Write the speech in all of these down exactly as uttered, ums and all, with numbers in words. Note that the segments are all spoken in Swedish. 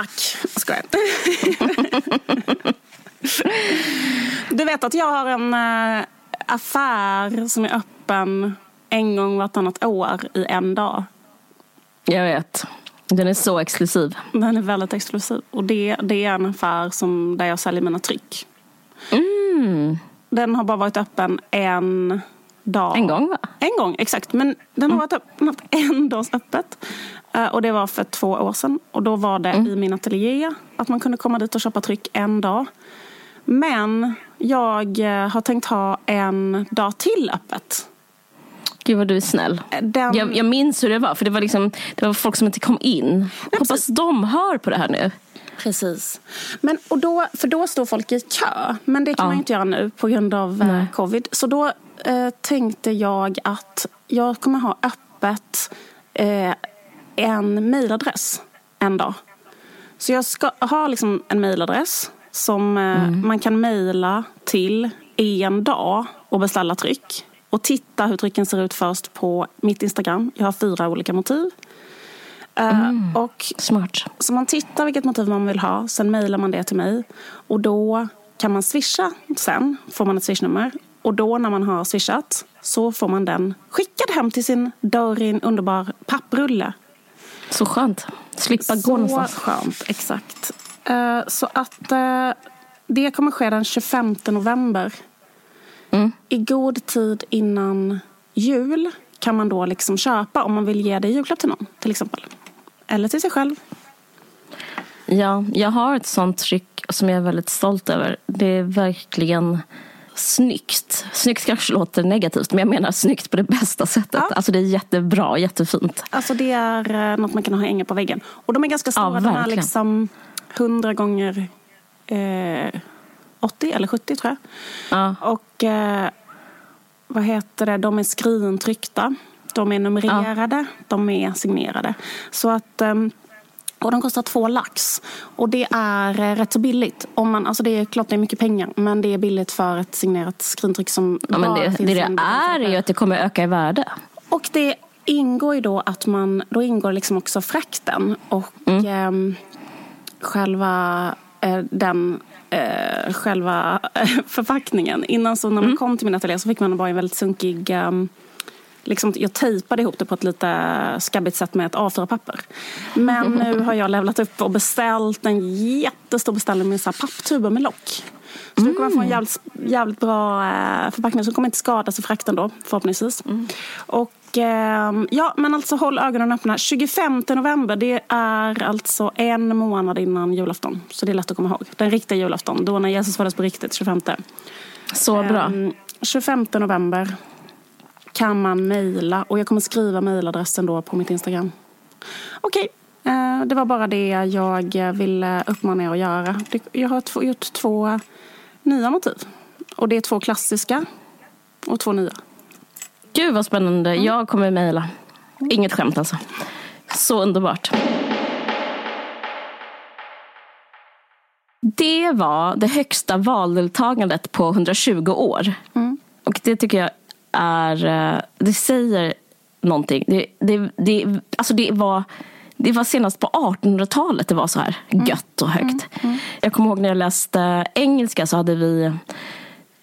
Tack, ska jag. Du vet att jag har en affär som är öppen en gång vartannat år i en dag. Jag vet. Den är så exklusiv. Den är väldigt exklusiv. Och det, det är en affär som, där jag säljer mina tryck. Mm. Den har bara varit öppen en dag. En gång va? En gång, exakt. Men den har varit öppen en dags öppet. Och det var för två år sedan. Och då var det mm. i min ateljé att man kunde komma dit och köpa tryck en dag. Men jag har tänkt ha en dag till öppet. Gud vad du är snäll. Den... Jag, jag minns hur det var. För det var, liksom, det var folk som inte kom in. Ja, hoppas de hör på det här nu. Precis. Men, och då, för då står folk i kö. Men det kan ja. man inte göra nu på grund av Nej. covid. Så då eh, tänkte jag att jag kommer ha öppet eh, en mejladress en dag. Så jag ska ha liksom en mejladress som eh, mm. man kan mejla till i en dag och beställa tryck. Och titta hur trycken ser ut först på mitt Instagram. Jag har fyra olika motiv. Mm, uh, och smart. Så man tittar vilket motiv man vill ha. Sen mejlar man det till mig. Och då kan man swisha. Sen får man ett swishnummer. Och då när man har swishat så får man den skickad hem till sin dörr i en underbar papprulle. Så skönt. Slippa gå någonstans. Så skönt, exakt. Uh, så att uh, det kommer ske den tjugofemte november. Mm. I god tid innan jul kan man då liksom köpa om man vill ge det i julklapp till någon till exempel. Eller till sig själv. Ja, jag har ett sånt tryck som jag är väldigt stolt över. Det är verkligen snyggt. Snyggt kanske låter negativt, men jag menar snyggt på det bästa sättet. Ja. Alltså det är jättebra, jättefint. Alltså det är något man kan ha hänga på väggen. Och de är ganska stora. Ja, de är liksom hundra gånger... Eh, åttio eller sjuttio tror jag. Ja. Och eh, vad heter det? De är skrivintryckta. De är numrerade. Ja. De är signerade. Så att, eh, och de kostar två lax. Och det är eh, rätt så billigt. Om man, alltså det är klart det är mycket pengar. Men det är billigt för ett signerat skrivintryck som ja, men det, det, det är ju att det kommer öka i värde. Och det ingår ju då att man, då ingår liksom också frakten. Och mm. eh, själva eh, den... Eh, själva eh, förpackningen. Innan så när man mm. kom till min ateljé så fick man bara en väldigt sunkig um, liksom, jag tejpade ihop det på ett lite skabbigt sätt med ett A fyra papper. Men nu har jag levlat upp och beställt en jättestor beställning med så här papptuber med lock. Så mm. du kommer få en jävligt, jävligt bra eh, förpackning som kommer inte skada sig frakten då förhoppningsvis. Mm. Och eh, ja, men alltså håll ögonen öppna. tjugofemte november, det är alltså en månad innan julafton. Så det är lätt att komma ihåg. Den riktiga julafton, då när Jesus föddes på riktigt, tjugofemte. Så bra. Eh, tjugofemte november kan man mejla. Och jag kommer skriva mejladressen då på mitt Instagram. Okej. Okay. Det var bara det jag ville uppmana er att göra. Jag har gjort två nya motiv. Och det är två klassiska och två nya. Gud vad spännande. Mm. Jag kommer mejla. Inget skämt alltså. Så underbart. Det var det högsta valdeltagandet på etthundratjugo år. Mm. Och det tycker jag är... Det säger någonting. Det, det, det, alltså det var... Det var senast på artonhundratalet det var så här gött och högt. Mm, mm. Jag kommer ihåg när jag läste engelska så hade vi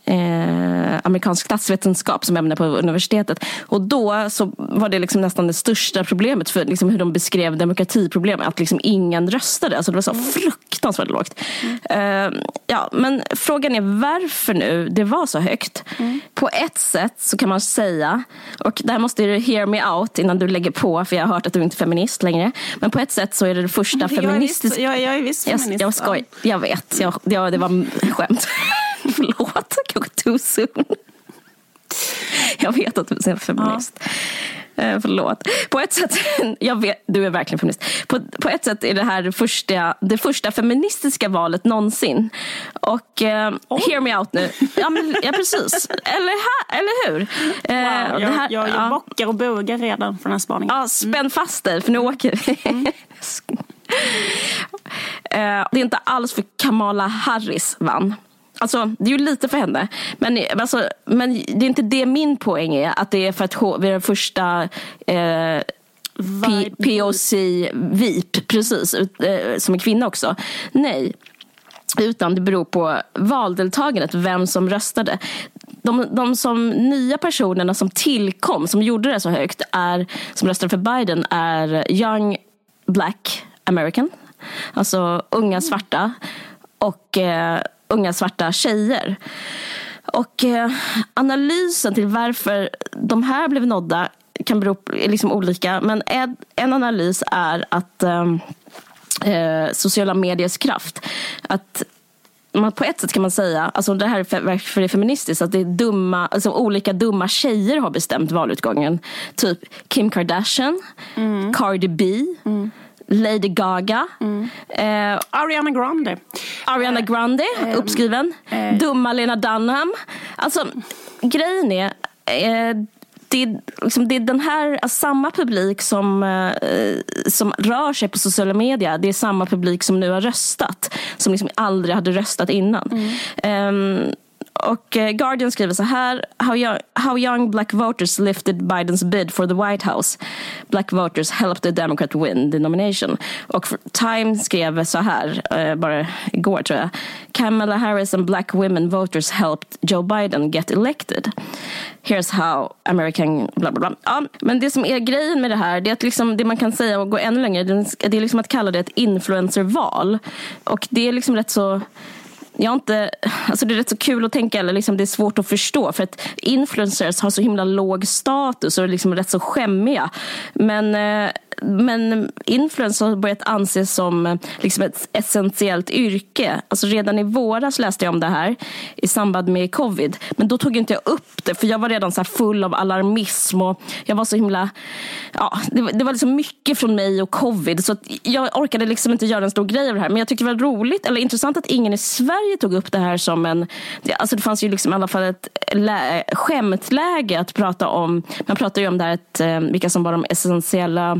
eh, amerikansk statsvetenskap som ämne på universitetet. Och då så var det liksom nästan det största problemet för liksom hur de beskrev demokratiproblemet. Att liksom ingen röstade. Alltså det var så fruktansvärt lågt. Mm. Eh, ja, men frågan är varför nu det var så högt. Mm. På ett sätt så kan man säga, och där måste du hear me out innan du lägger på, för jag har hört att du inte är feminist längre. Men på ett sätt så är det det första feministiska... Jag, jag är visst feminist. Jag, jag, skoj, jag vet, jag, jag, det var skämt. Förlåt, kanske too soon. Jag vet att du är feminist. Ja. Eh, förlåt. På ett sätt, jag vet, du är verkligen feminist. På, på ett sätt är det här det första, det första feministiska valet någonsin. Och eh, oh. hear me out nu. Ja, men, ja precis. Eller, här, eller hur? Eh, wow, jag, det här, jag, jag ja. bockar och bogar redan från den här spaningen. Ja, spänn fast dig, för nu åker vi. Mm. eh, det är inte alls för Kamala Harris vann. Alltså, det är ju lite för henne. Men, alltså, men det är inte det min poäng är. Att det är för att vi är den första eh, P- POC V I P, precis, som är kvinna också. Nej, utan det beror på valdeltagandet, vem som röstade. De, de som nya personerna som tillkom, som gjorde det så högt, är, som röstade för Biden, är young black American, alltså unga svarta och eh, unga svarta tjejer. Och eh, analysen till varför de här blev nådda kan bero på liksom olika, men en, en analys är att eh, sociala mediers kraft, att man, på ett sätt kan man säga, alltså det här är för det feministiskt, att det är dumma, alltså olika dumma tjejer har bestämt valutgången, typ Kim Kardashian, mm. Cardi B, mm. Lady Gaga, mm. eh, Ariana Grande Ariana Grande, eh, uppskriven eh. dumma Lena Dunham. Alltså grejen är eh, det är, liksom, det är den här samma publik som, eh, som rör sig på sociala medier. Det är samma publik som nu har röstat, som liksom aldrig hade röstat innan. Mm. Um, och eh, Guardian skriver så här: how young, how young black voters lifted Bidens bid for the White House. Black voters helped the Democrat win the nomination. Och Time skrev så här, eh, bara igår tror jag: Kamala Harris and black women voters helped Joe Biden get elected. Here's how American bla bla bla. Ja, men det som är grejen med det här, det är att liksom, det man kan säga och gå ännu längre, det är liksom att kalla det ett influencerval. Och det är liksom rätt så, jag inte, alltså det är rätt så kul att tänka, eller liksom det är svårt att förstå, för att influencers har så himla låg status och är liksom rätt så skämmiga. Men men influencer har börjat anses som liksom ett essentiellt yrke. Alltså redan i våras läste jag om det här i samband med covid, men då tog inte jag upp det, för jag var redan så här full av alarmism och jag var så himla, ja, det var, det var liksom mycket från mig och covid, så jag orkade liksom inte göra en stor grej av det här. Men jag tyckte det var roligt, eller intressant, att ingen i Sverige tog upp det här som en, alltså det fanns ju liksom i alla fall ett lä- skämtläge att prata om. Man pratar ju om det här, ett, vilka som var de essentiella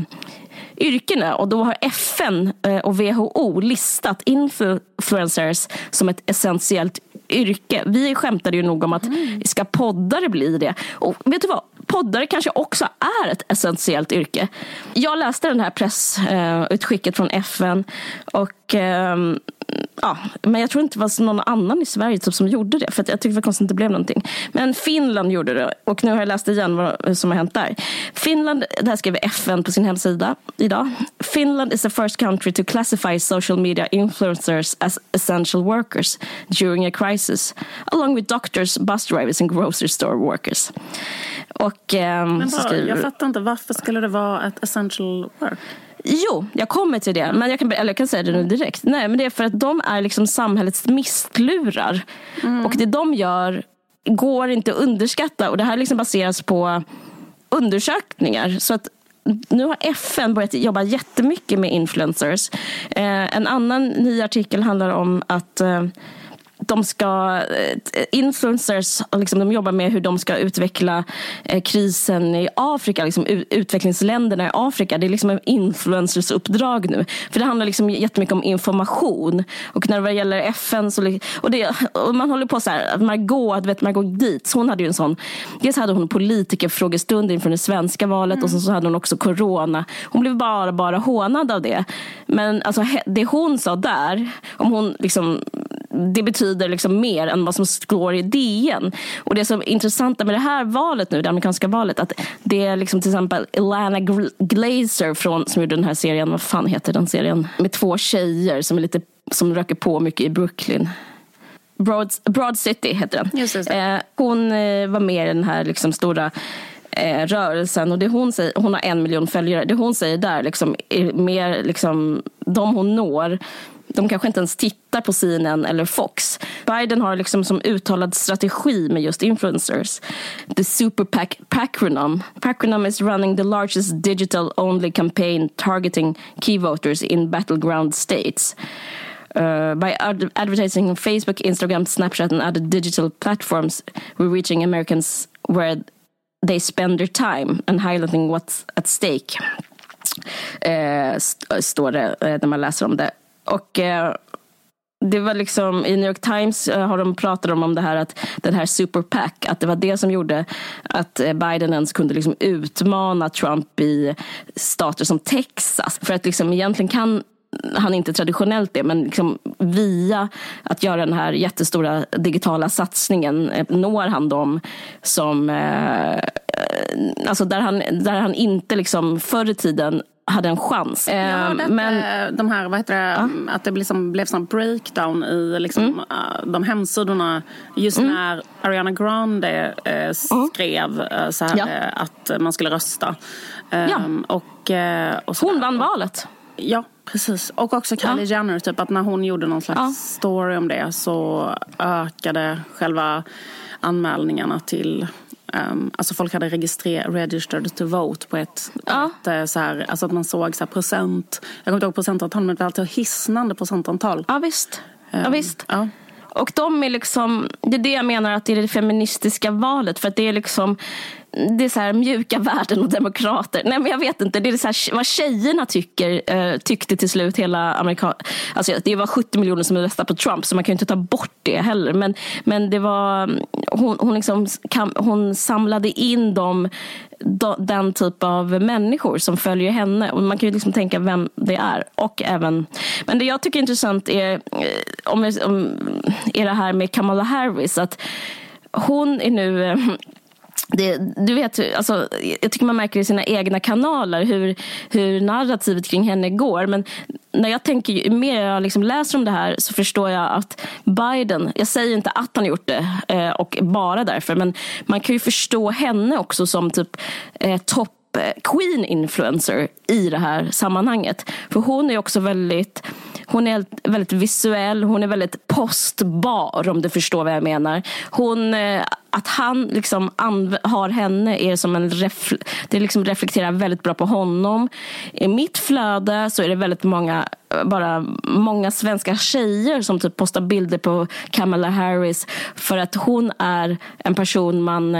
yrkena, och då har F N och W H O listat influencers som ett essentiellt yrke. Vi skämtade ju nog om att mm. ska poddare bli det, och vet du vad, poddare kanske också är ett essentiellt yrke. Jag läste den här pressutskicket från F N och ja, men jag tror inte det var någon annan i Sverige typ som gjorde det, för att jag tycker faktiskt inte det blev någonting. Men Finland gjorde det, och nu har jag läst igen vad som har hänt där. Finland, det här skriver F N på sin hemsida idag. Finland is the first country to classify social media influencers as essential workers during a crisis, along with doctors, bus drivers and grocery store workers. Och, eh, men bara, skriver... jag fattar inte, varför skulle det vara ett essential work? Jo, jag kommer till det, men jag kan, eller jag kan säga det nu direkt. Nej, men det är för att de är liksom samhällets mistlurar. Mm. Och det de gör går inte att underskatta. Och det här liksom baseras på undersökningar. Så att nu har F N börjat jobba jättemycket med influencers. Eh, en annan ny artikel handlar om att... Eh, de ska, influencers liksom, de jobbar med hur de ska utveckla eh, krisen i Afrika, liksom, utvecklingsländerna i Afrika. Det är liksom en influencers uppdrag nu, för det handlar liksom jättemycket om information. Och när det gäller F N så, och, det, och man håller på så här, Margot, vet Margot Dietz, hon hade ju en sån, dels hade hon politikerfrågestund inför det svenska valet, mm. och sen så hade hon också corona. Hon blev bara, bara hånad av det, men alltså, det hon sa där, om hon liksom, det betyder liksom mer än vad som står i D N. Och det som är intressant med det här valet nu, det amerikanska valet, att det är liksom till exempel Alana Glazer från, som gjorde den här serien, vad fan heter den serien? Med två tjejer som är lite, som röker på mycket i Brooklyn. Broad, Broad City heter den. Just det. Eh, hon var med i den här liksom stora eh, rörelsen, och det hon säger, hon har en miljon följare. Det hon säger där liksom är mer liksom de hon når. De kanske inte ens tittar på C N N eller Fox. Biden har liksom som uttalad strategi med just influencers. The super PAC, Pacronym. Pacronym is running the largest digital-only campaign targeting key voters in battleground states. Uh, by ad- advertising on Facebook, Instagram, Snapchat and other digital platforms, we're reaching Americans where they spend their time and highlighting what's at stake. Uh, st- står det uh, när man läser om det. Och eh, Det var liksom, i New York Times har de pratat om, om det här att den här super PAC, att det var det som gjorde att Biden ens kunde liksom utmana Trump i stater som Texas. För att liksom egentligen kan han inte traditionellt det, men liksom via att göra den här jättestora digitala satsningen når han dem som eh, alltså där han, där han inte liksom förr i tiden hade en chans. Jag hörde att, men, de här, vad heter det, ja. att det liksom blev en breakdown i liksom, mm. de hemsidorna just mm. när Ariana Grande eh, skrev mm. så här, ja. att man skulle rösta. Ja. Um, och, och så hon vann valet. Ja, precis. Och också Kylie ja. Jenner, typ att när hon gjorde någon slags ja. story om det så ökade själva anmälningarna till... Um, alltså folk hade registrerat registered to vote på ett, ja. ett så här, alltså att man såg så här procent, jag kommer inte ihåg procentantal, men det var alltid hisnande procentantal. Ja visst, um, ja, visst. Ja. Och de är liksom, det är det jag menar att det är det feministiska valet, för att det är liksom, det är så här mjuka värden och demokrater. Nej, men jag vet inte, det är så här, vad tjejerna tycker eh, tyckte till slut hela Amerika, alltså det var sjuttio miljoner som röstade på Trump, så man kan ju inte ta bort det heller, men men det var hon hon liksom kam, hon samlade in dem, do, den typ av människor som följer henne, och man kan ju liksom tänka vem det är. Och även, men det jag tycker är intressant är om är det här med Kamala Harris, att hon är nu Det, du vet, alltså, jag tycker man märker i sina egna kanaler hur, hur narrativet kring henne går. Men när jag tänker, mer jag liksom läser om det här, så förstår jag att Biden, jag säger inte att han gjort det eh, och bara därför, men man kan ju förstå henne också som typ eh, topp queen influencer i det här sammanhanget. För hon är också väldigt, hon är väldigt visuell, hon är väldigt postbar, om du förstår vad jag menar. Hon, att han liksom anv- har henne är som en refle- det liksom reflekterar väldigt bra på honom. I mitt flöde så är det väldigt många, bara många svenska tjejer som typ postar bilder på Kamala Harris, för att hon är en person man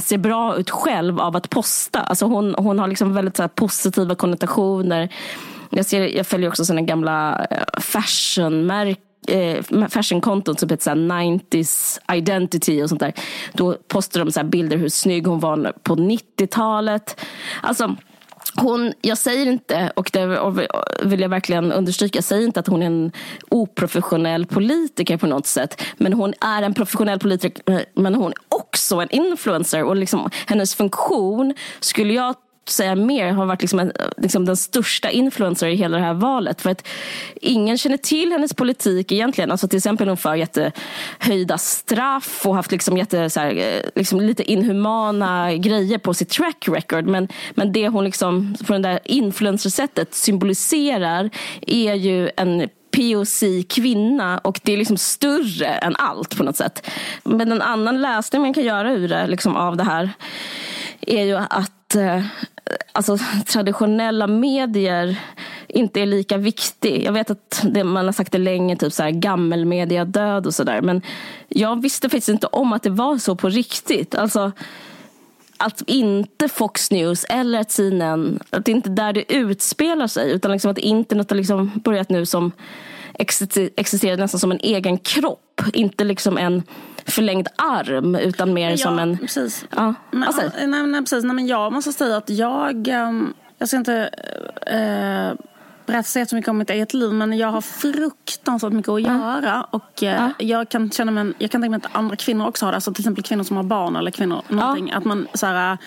ser bra ut själv av att posta. Alltså hon, hon har liksom väldigt så här positiva konnotationer. Jag, ser, jag följer också såna gamla fashionmärk, eh, fashionkonton som heter nittiotalet identity och sånt där. Då postar de så här bilder hur snygg hon var på nittiotalet. Alltså hon, jag säger inte, och det vill jag verkligen understryka, jag säger inte att hon är en oprofessionell politiker på något sätt, men hon är en professionell politiker, men hon är också en influencer, och liksom, hennes funktion skulle jag säga mer har varit liksom en, liksom den största influencer i hela det här valet, för att ingen känner till hennes politik egentligen. Alltså till exempel hon för jättehöjda straff och haft liksom jätte, så här, liksom lite inhumana grejer på sitt track record, men, men det hon liksom på det där influencersättet symboliserar är ju en P O C-kvinna, och det är liksom större än allt på något sätt. Men en annan läsning man kan göra ur det, liksom av det här, är ju att alltså traditionella medier inte är lika viktig. Jag vet att det, man har sagt det länge, typ så här gammelmedia död och sådär, men jag visste faktiskt inte om att det var så på riktigt. Alltså att inte Fox News eller C N N, att det inte är där det utspelar sig, utan liksom att internet har liksom börjat nu som existerar nästan som en egen kropp, inte liksom en förlängd arm, utan mer ja, som en... Precis. Ja, men, alltså. nej, nej, precis. Nej, men jag måste säga att jag... Jag ska inte äh, berätta så jättemycket om mitt eget liv, men jag har fruktansvärt mycket att göra. Mm. Och äh, mm. jag kan känna mig... Jag kan tänka mig att andra kvinnor också har det. Alltså till exempel kvinnor som har barn eller kvinnor någonting. Mm. Att man så här...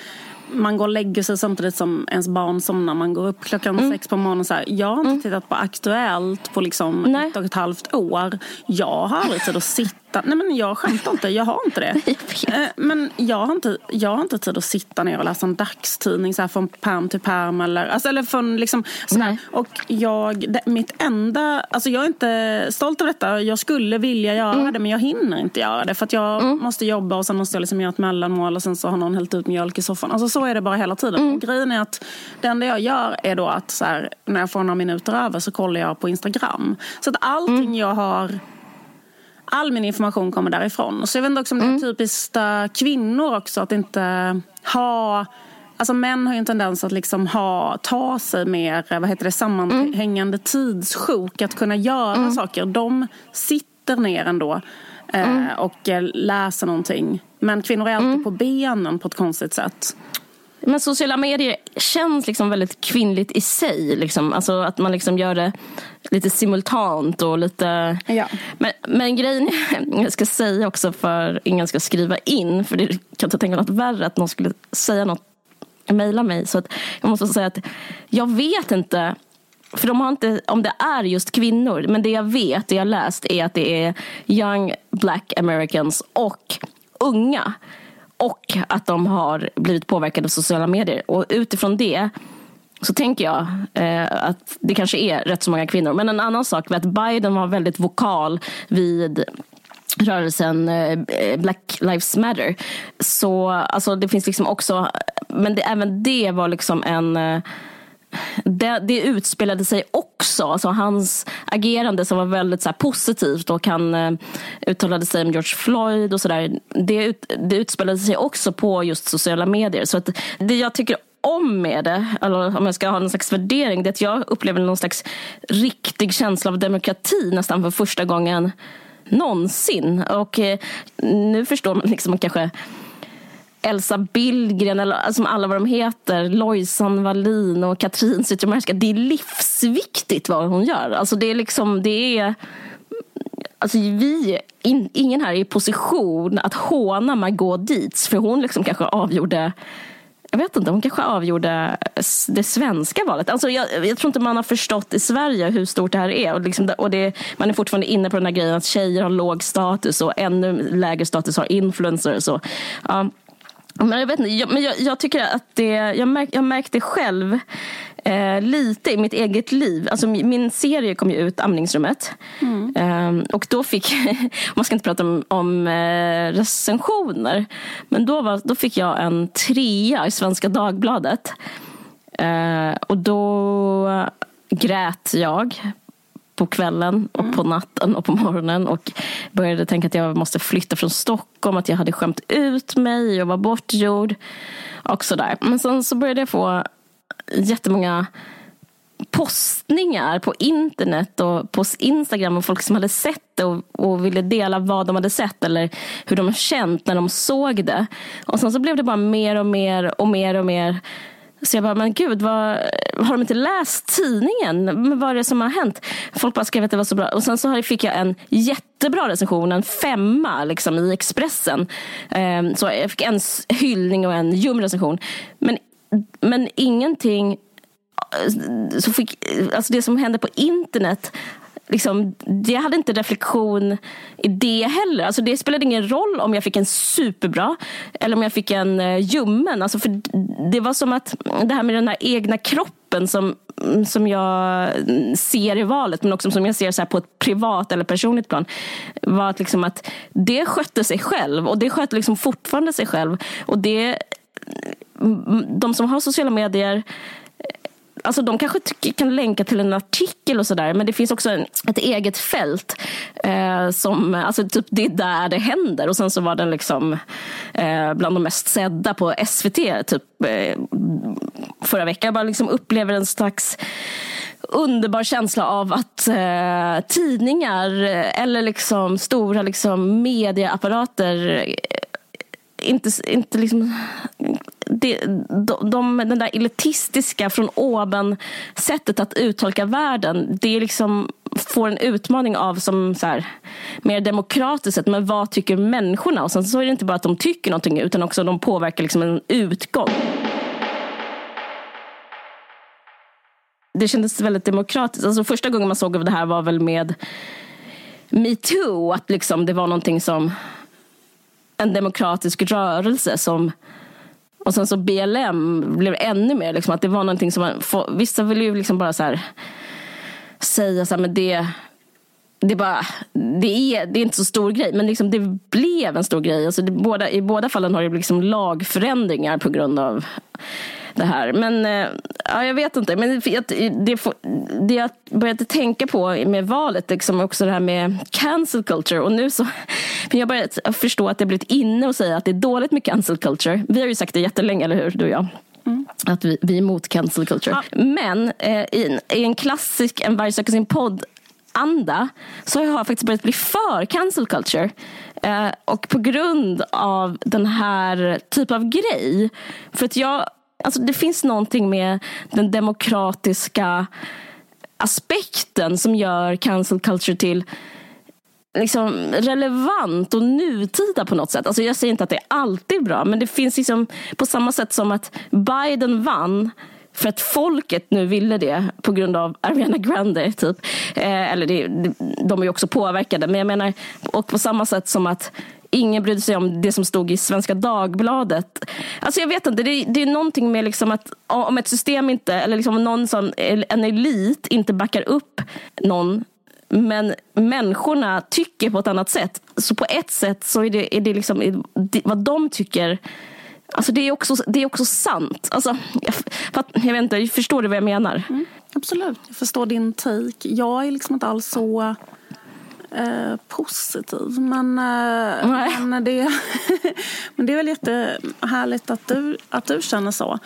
Man går och lägger sig samtidigt som ens barn somnar. Man går upp klockan mm. sex på morgonen. Så här, jag har inte mm. tittat på Aktuellt på liksom ett och ett halvt år. Jag har aldrig tid att sitta... Nej, men jag skämtar inte. Jag har inte det. Jag men jag har inte, jag har inte tid att sitta ner och läsa en dagstidning så här, från pärm till pärm. Eller, alltså, eller från liksom... Sådär. Och jag... Det, mitt enda... Alltså jag är inte stolt över detta. Jag skulle vilja göra mm. det, men jag hinner inte göra det. För att jag mm. måste jobba och sen måste jag liksom göra ett mellanmål, och sen så har någon hällt ut mjölk i soffan. Alltså så Så är det bara hela tiden. Mm. Grejen är att det enda jag gör är då att så här, när jag får några minuter över så kollar jag på Instagram. Så att allting mm. jag har, all min information kommer därifrån. Så jag vet också om det är typiskt äh, kvinnor också att inte ha... alltså män har ju en tendens att liksom ha, ta sig mer, vad heter det, sammanhängande mm. tidssjuk, att kunna göra mm. saker. De sitter ner ändå eh, mm. och läser någonting. Men kvinnor är alltid mm. på benen på ett konstigt sätt. Men sociala medier känns liksom väldigt kvinnligt i sig. Liksom. Alltså att man liksom gör det lite simultant och lite... Ja. Men, men grejen jag ska säga också, för ingen ska skriva in, för det kan jag inte tänka något värre, att någon skulle säga något, mejla mig. Så att jag måste säga att jag vet inte, för de har inte, om det är just kvinnor, men det jag vet, det jag läst, är att det är young black Americans och unga. Och att de har blivit påverkade av sociala medier. Och utifrån det så tänker jag eh, att det kanske är rätt så många kvinnor. Men en annan sak är att Biden var väldigt vokal vid rörelsen eh, Black Lives Matter. Så alltså, det finns liksom också... Men det, även det var liksom en... Eh, Det, det utspelade sig också, alltså hans agerande som var väldigt så här positivt, och han eh, uttalade sig om George Floyd och sådär, det, ut, det utspelade sig också på just sociala medier. Så att det jag tycker om med det, eller om jag ska ha någon slags värdering, det är att jag upplever någon slags riktig känsla av demokrati nästan för första gången någonsin. Och eh, nu förstår man liksom kanske Elsa Billgren, eller som alla vad de heter, Lojsan Wallin och Katrin Zytomierska, det är livsviktigt vad hon gör. Alltså det är liksom, det är alltså vi, in, ingen här är i position att håna Margot Dietz, för hon liksom kanske avgjorde, jag vet inte, hon kanske avgjorde det svenska valet. Alltså jag, jag tror inte man har förstått i Sverige hur stort det här är. Och, liksom, och det, man är fortfarande inne på den här grejen att tjejer har låg status och ännu lägre status har influencers. Och, ja. Men jag vet inte, jag, men jag, jag tycker att det, jag märk, jag märkte själv eh, lite i mitt eget liv. Alltså min serie kom ju ut, Amningsrummet. Mm. Eh, och då fick, man ska inte prata om, om eh, recensioner, men då, var, då fick jag en trea i Svenska Dagbladet. Eh, och då grät jag på kvällen och på natten och på morgonen, och började tänka att jag måste flytta från Stockholm, att jag hade skämt ut mig, jag var bortgjord och sådär. Men sen så började jag få jättemånga postningar på internet och på Instagram, och folk som hade sett det och, och ville dela vad de hade sett eller hur de känt när de såg det. Och sen så blev det bara mer och mer och mer och mer. Så jag bara, men gud, vad, har de inte läst tidningen? Vad är det som har hänt? Folk bara skrev att det var så bra. Och sen så fick jag en jättebra recension, en femma liksom, i Expressen. Så jag fick en hyllning och en ljum recension. Men, men ingenting, så fick, alltså det som hände på internet... Liksom, jag hade inte reflektion i det heller. Alltså det spelade ingen roll om jag fick en superbra eller om jag fick en eh, ljummen. Alltså för det var som att det här med den här egna kroppen som, som jag ser i valet, men också som jag ser så här på ett privat eller personligt plan, var att, liksom att det skötte sig själv, och det skötte liksom fortfarande sig själv. Och det, de som har sociala medier, alltså de kanske tycker, kan länka till en artikel och sådär, men det finns också en, ett eget fält eh, som, alltså typ det är där det händer. Och sen så var den liksom eh, bland de mest sedda på S V T typ eh, förra veckan. Jag bara liksom upplever en slags underbar känsla av att eh, tidningar eller liksom stora liksom medieapparater inte, inte liksom det, de, de, den där elitistiska från oben sättet att uttolka världen, det liksom får en utmaning av som så här, mer demokratiskt sätt, men vad tycker människorna? Och sen så är det inte bara att de tycker någonting, utan också de påverkar liksom en utgång. Det kändes väldigt demokratiskt. Alltså första gången man såg av det här var väl med Me Too, att liksom det var någonting som en demokratisk rörelse som. Och sen så B L M blev ännu mer liksom, att det var någonting som man får, vissa vill ju liksom bara så här säga så här, men det det bara det är det är inte så stor grej, men liksom det blev en stor grej. Alltså det, båda i båda fallen har det liksom lagförändringar på grund av det här. Men ja, jag vet inte, men det, det, får, det jag började tänka på med valet liksom, också det här med cancel culture. Och nu så, för jag började förstå att jag blivit inne och säga att det är dåligt med cancel culture. Vi har ju sagt det jättelänge, eller hur, du och jag? Mm. Att vi, vi är emot cancel culture. Ja. Men eh, i, i en klassisk En varje söker sin podd anda så har jag faktiskt börjat bli för cancel culture. Eh, och på grund av den här typen av grej. För att jag, alltså det finns någonting med den demokratiska aspekten som gör cancel culture till liksom relevant och nutida på något sätt. Alltså jag säger inte att det är alltid bra, men det finns liksom på samma sätt som att Biden vann för att folket nu ville det på grund av Ariana Grande typ. Eh, eller det, de är ju också påverkade, men jag menar, och på samma sätt som att ingen brydde sig om det som stod i Svenska Dagbladet. Alltså jag vet inte, det är, det är någonting med liksom att om ett system inte, eller liksom någon sån, en elit inte backar upp någon, men människorna tycker på ett annat sätt. Så på ett sätt så är det, är det liksom är det, vad de tycker. Alltså det är också, det är också sant. Alltså, jag, jag vet inte, förstår du vad jag menar? Mm, absolut, jag förstår din take. Jag är liksom inte alls så... Eh, positiv men, eh, men, det, men det är väl jättehärligt att du, att du känner så,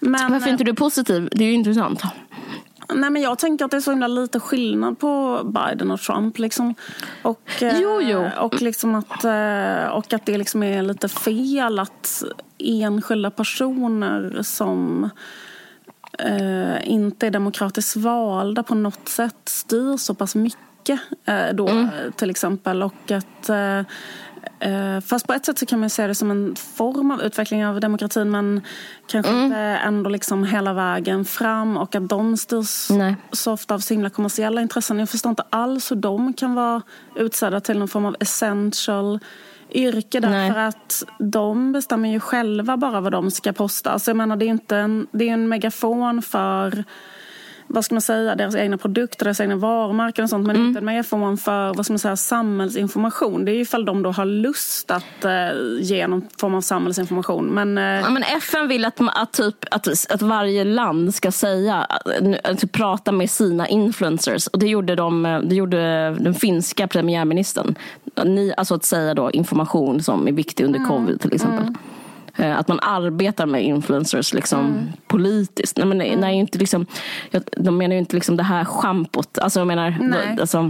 men, varför är inte du positiv? Det är ju intressant. Nej, men jag tänker att det är så himla lite skillnad på Biden och Trump liksom. Och, jo, jo. och, liksom att, och att det liksom är lite fel att enskilda personer som eh, inte är demokratiskt valda på något sätt styr så pass mycket då, mm. till exempel, och att eh, fast på ett sätt så kan man se det som en form av utveckling av demokratin, men kanske mm. inte ändå liksom hela vägen fram, och att de styrs Nej. så ofta av så himla kommersiella intressen. Jag förstår inte alls hur de kan vara utsedda till någon form av essential yrke, därför Nej. att de bestämmer ju själva bara vad de ska posta. Så jag menar, det är ju inte en, det är en megafon för, vad ska man säga, deras egna produkter, deras egna varumärken och sånt, men mm. inte mer får man för, vad ska man säga, samhällsinformation. Det är ju ifall de då har lust att eh, ge någon form av samhällsinformation. Men, eh... ja, men F N vill att, att, typ, att, att varje land ska säga, att, att, att prata med sina influencers, och det gjorde, de, det gjorde den finska premiärministern. Ni, alltså att säga då information som är viktig under mm. covid till exempel. Mm. Att man arbetar med influencers liksom mm. politiskt. Nej, men nej, nej, inte liksom, de menar ju inte liksom det här schampot. Alltså jag menar... Nej, alltså,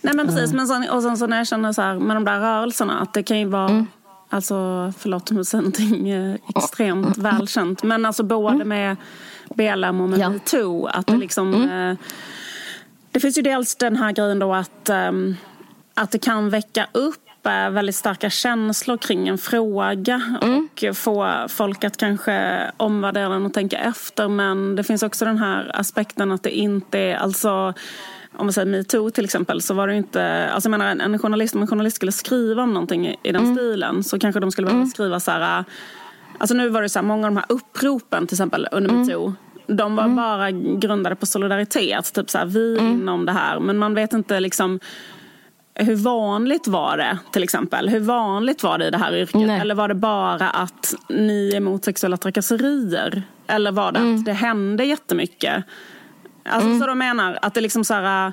nej men precis. Äh. Men så, och sen så när jag känner så här, med de där rörelserna, att det kan ju vara... Mm. Alltså, förlåt om jag säger någonting extremt mm. välkänt. Men alltså både mm. med B L M och med ja. MeToo, att mm. det liksom... Mm. Det finns ju dels den här grejen då att, att det kan väcka upp väldigt starka känslor kring en fråga mm. och få folk att kanske omvärdera den och tänka efter, men det finns också den här aspekten att det inte är, alltså om man säger MeToo till exempel, så var det inte, alltså jag menar, en journalist, om en journalist skulle skriva om någonting i den mm. stilen, så kanske de skulle behöva mm. skriva så här, alltså nu var det så här, många av de här uppropen till exempel under mm. MeToo, de var mm. bara grundade på solidaritet, typ så här, vi mm. inom det här, men man vet inte liksom hur vanligt var det till exempel? Hur vanligt var det i det här yrket? Nej. Eller var det bara att ni är emot sexuella trakasserier? Eller var det mm. att det hände jättemycket? Alltså mm. så de menar att det liksom så här...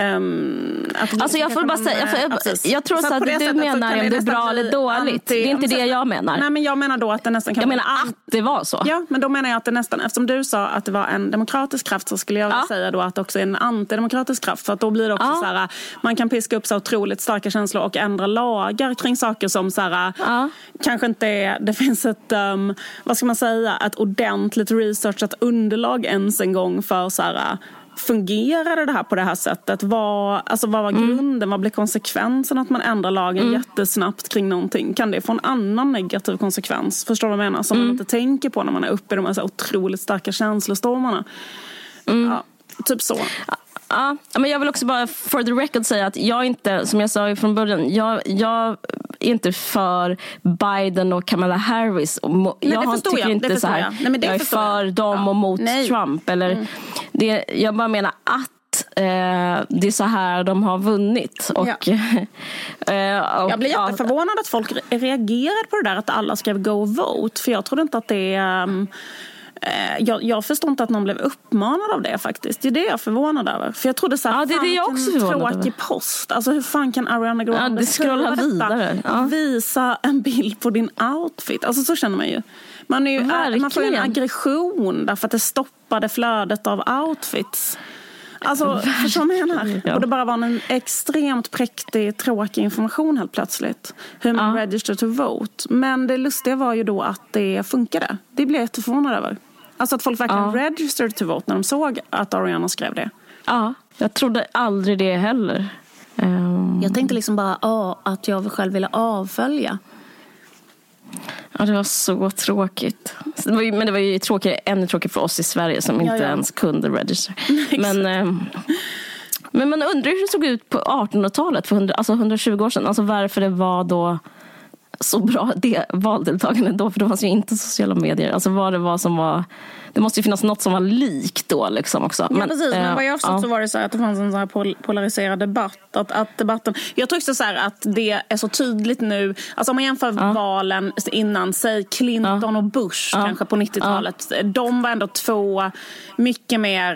Um, att alltså jag får bara säga, jag, får, jag, jag, jag tror så, så att du menar om det är bra eller dåligt. Anti, det är inte det jag menar. Nej, men jag menar då att det nästan kan jag vara... Jag menar att det var så. Ja, men då menar jag att det nästan, eftersom du sa att det var en demokratisk kraft, så skulle jag ja. säga då att det också är en antidemokratisk kraft. För att då blir det också ja. så här, man kan piska upp så otroligt starka känslor och ändra lagar kring saker som så här, ja. kanske inte är, det finns ett, um, vad ska man säga, ett ordentligt researchat underlag ens en gång för så här... Fungerade det här på det här sättet? Vad, alltså vad var grunden? Mm. Vad blev konsekvensen att man ändrar lagen mm. jättesnabbt kring någonting? Kan det få en annan negativ konsekvens? Förstår du vad jag menar? Som mm. man inte tänker på när man är uppe i de här så otroligt starka känslostormarna. Mm. Ja, typ så. Ja, men jag vill också bara for the record säga att jag inte, som jag sa från början, jag, jag är inte för Biden och Kamala Harris. Och mo- Nej, jag har, tycker jag. inte så här, jag, Nej, men jag är för jag. dem ja. och mot Nej. Trump. Eller, mm. det, jag bara menar att Eh, det är så här de har vunnit och, ja. eh, och jag blir jätteförvånad ja. att folk reagerar på det där att alla skrev go vote, för jag tror inte att det är um, eh, jag, jag förstår inte att någon blev uppmanad av det faktiskt. Det är det jag är förvånad över. För jag trodde så här, ja, det är det jag också förvånad över. Post. Alltså hur fan kan Ariana Grande ja, scrolla vidare ja. Och visa en bild på din outfit? Alltså så känner man ju. Man, är ju, är, man får ju en aggression därför att det stoppade flödet av outfits. Alltså, förstår ni här? Ja. Och det bara var en extremt präktig, tråkig information helt plötsligt. Hur man ja. register to vote. Men det lustiga var ju då att det funkade. Det blev jag jätteförvånad över. Alltså att folk verkligen ja. register to vote när de såg att Ariana skrev det. Ja, jag trodde aldrig det heller. Um... Jag tänkte liksom bara ja, att jag själv ville avfölja. Ja, det var så tråkigt. Men det var ju tråkigare, ännu tråkigare för oss i Sverige som inte ja, ja. ens kunde register. Men, men man undrar hur det såg ut på artonhundratalet, för hundra, alltså hundratjugo år sedan. Alltså varför det var då så bra det, valdeltagande då, för det fanns ju inte sociala medier. Alltså vad det var som var... Det måste ju finnas något som var likt då liksom också. Men, ja, precis. Men vad jag förstått ja. så var det så här att det fanns en så här pol- polariserad debatt. Att, att debatten... Jag tror också så här att det är så tydligt nu. Alltså om man jämför ja. valen innan, säg Clinton ja. och Bush ja. kanske på nittiotalet. Ja. De var ändå två mycket mer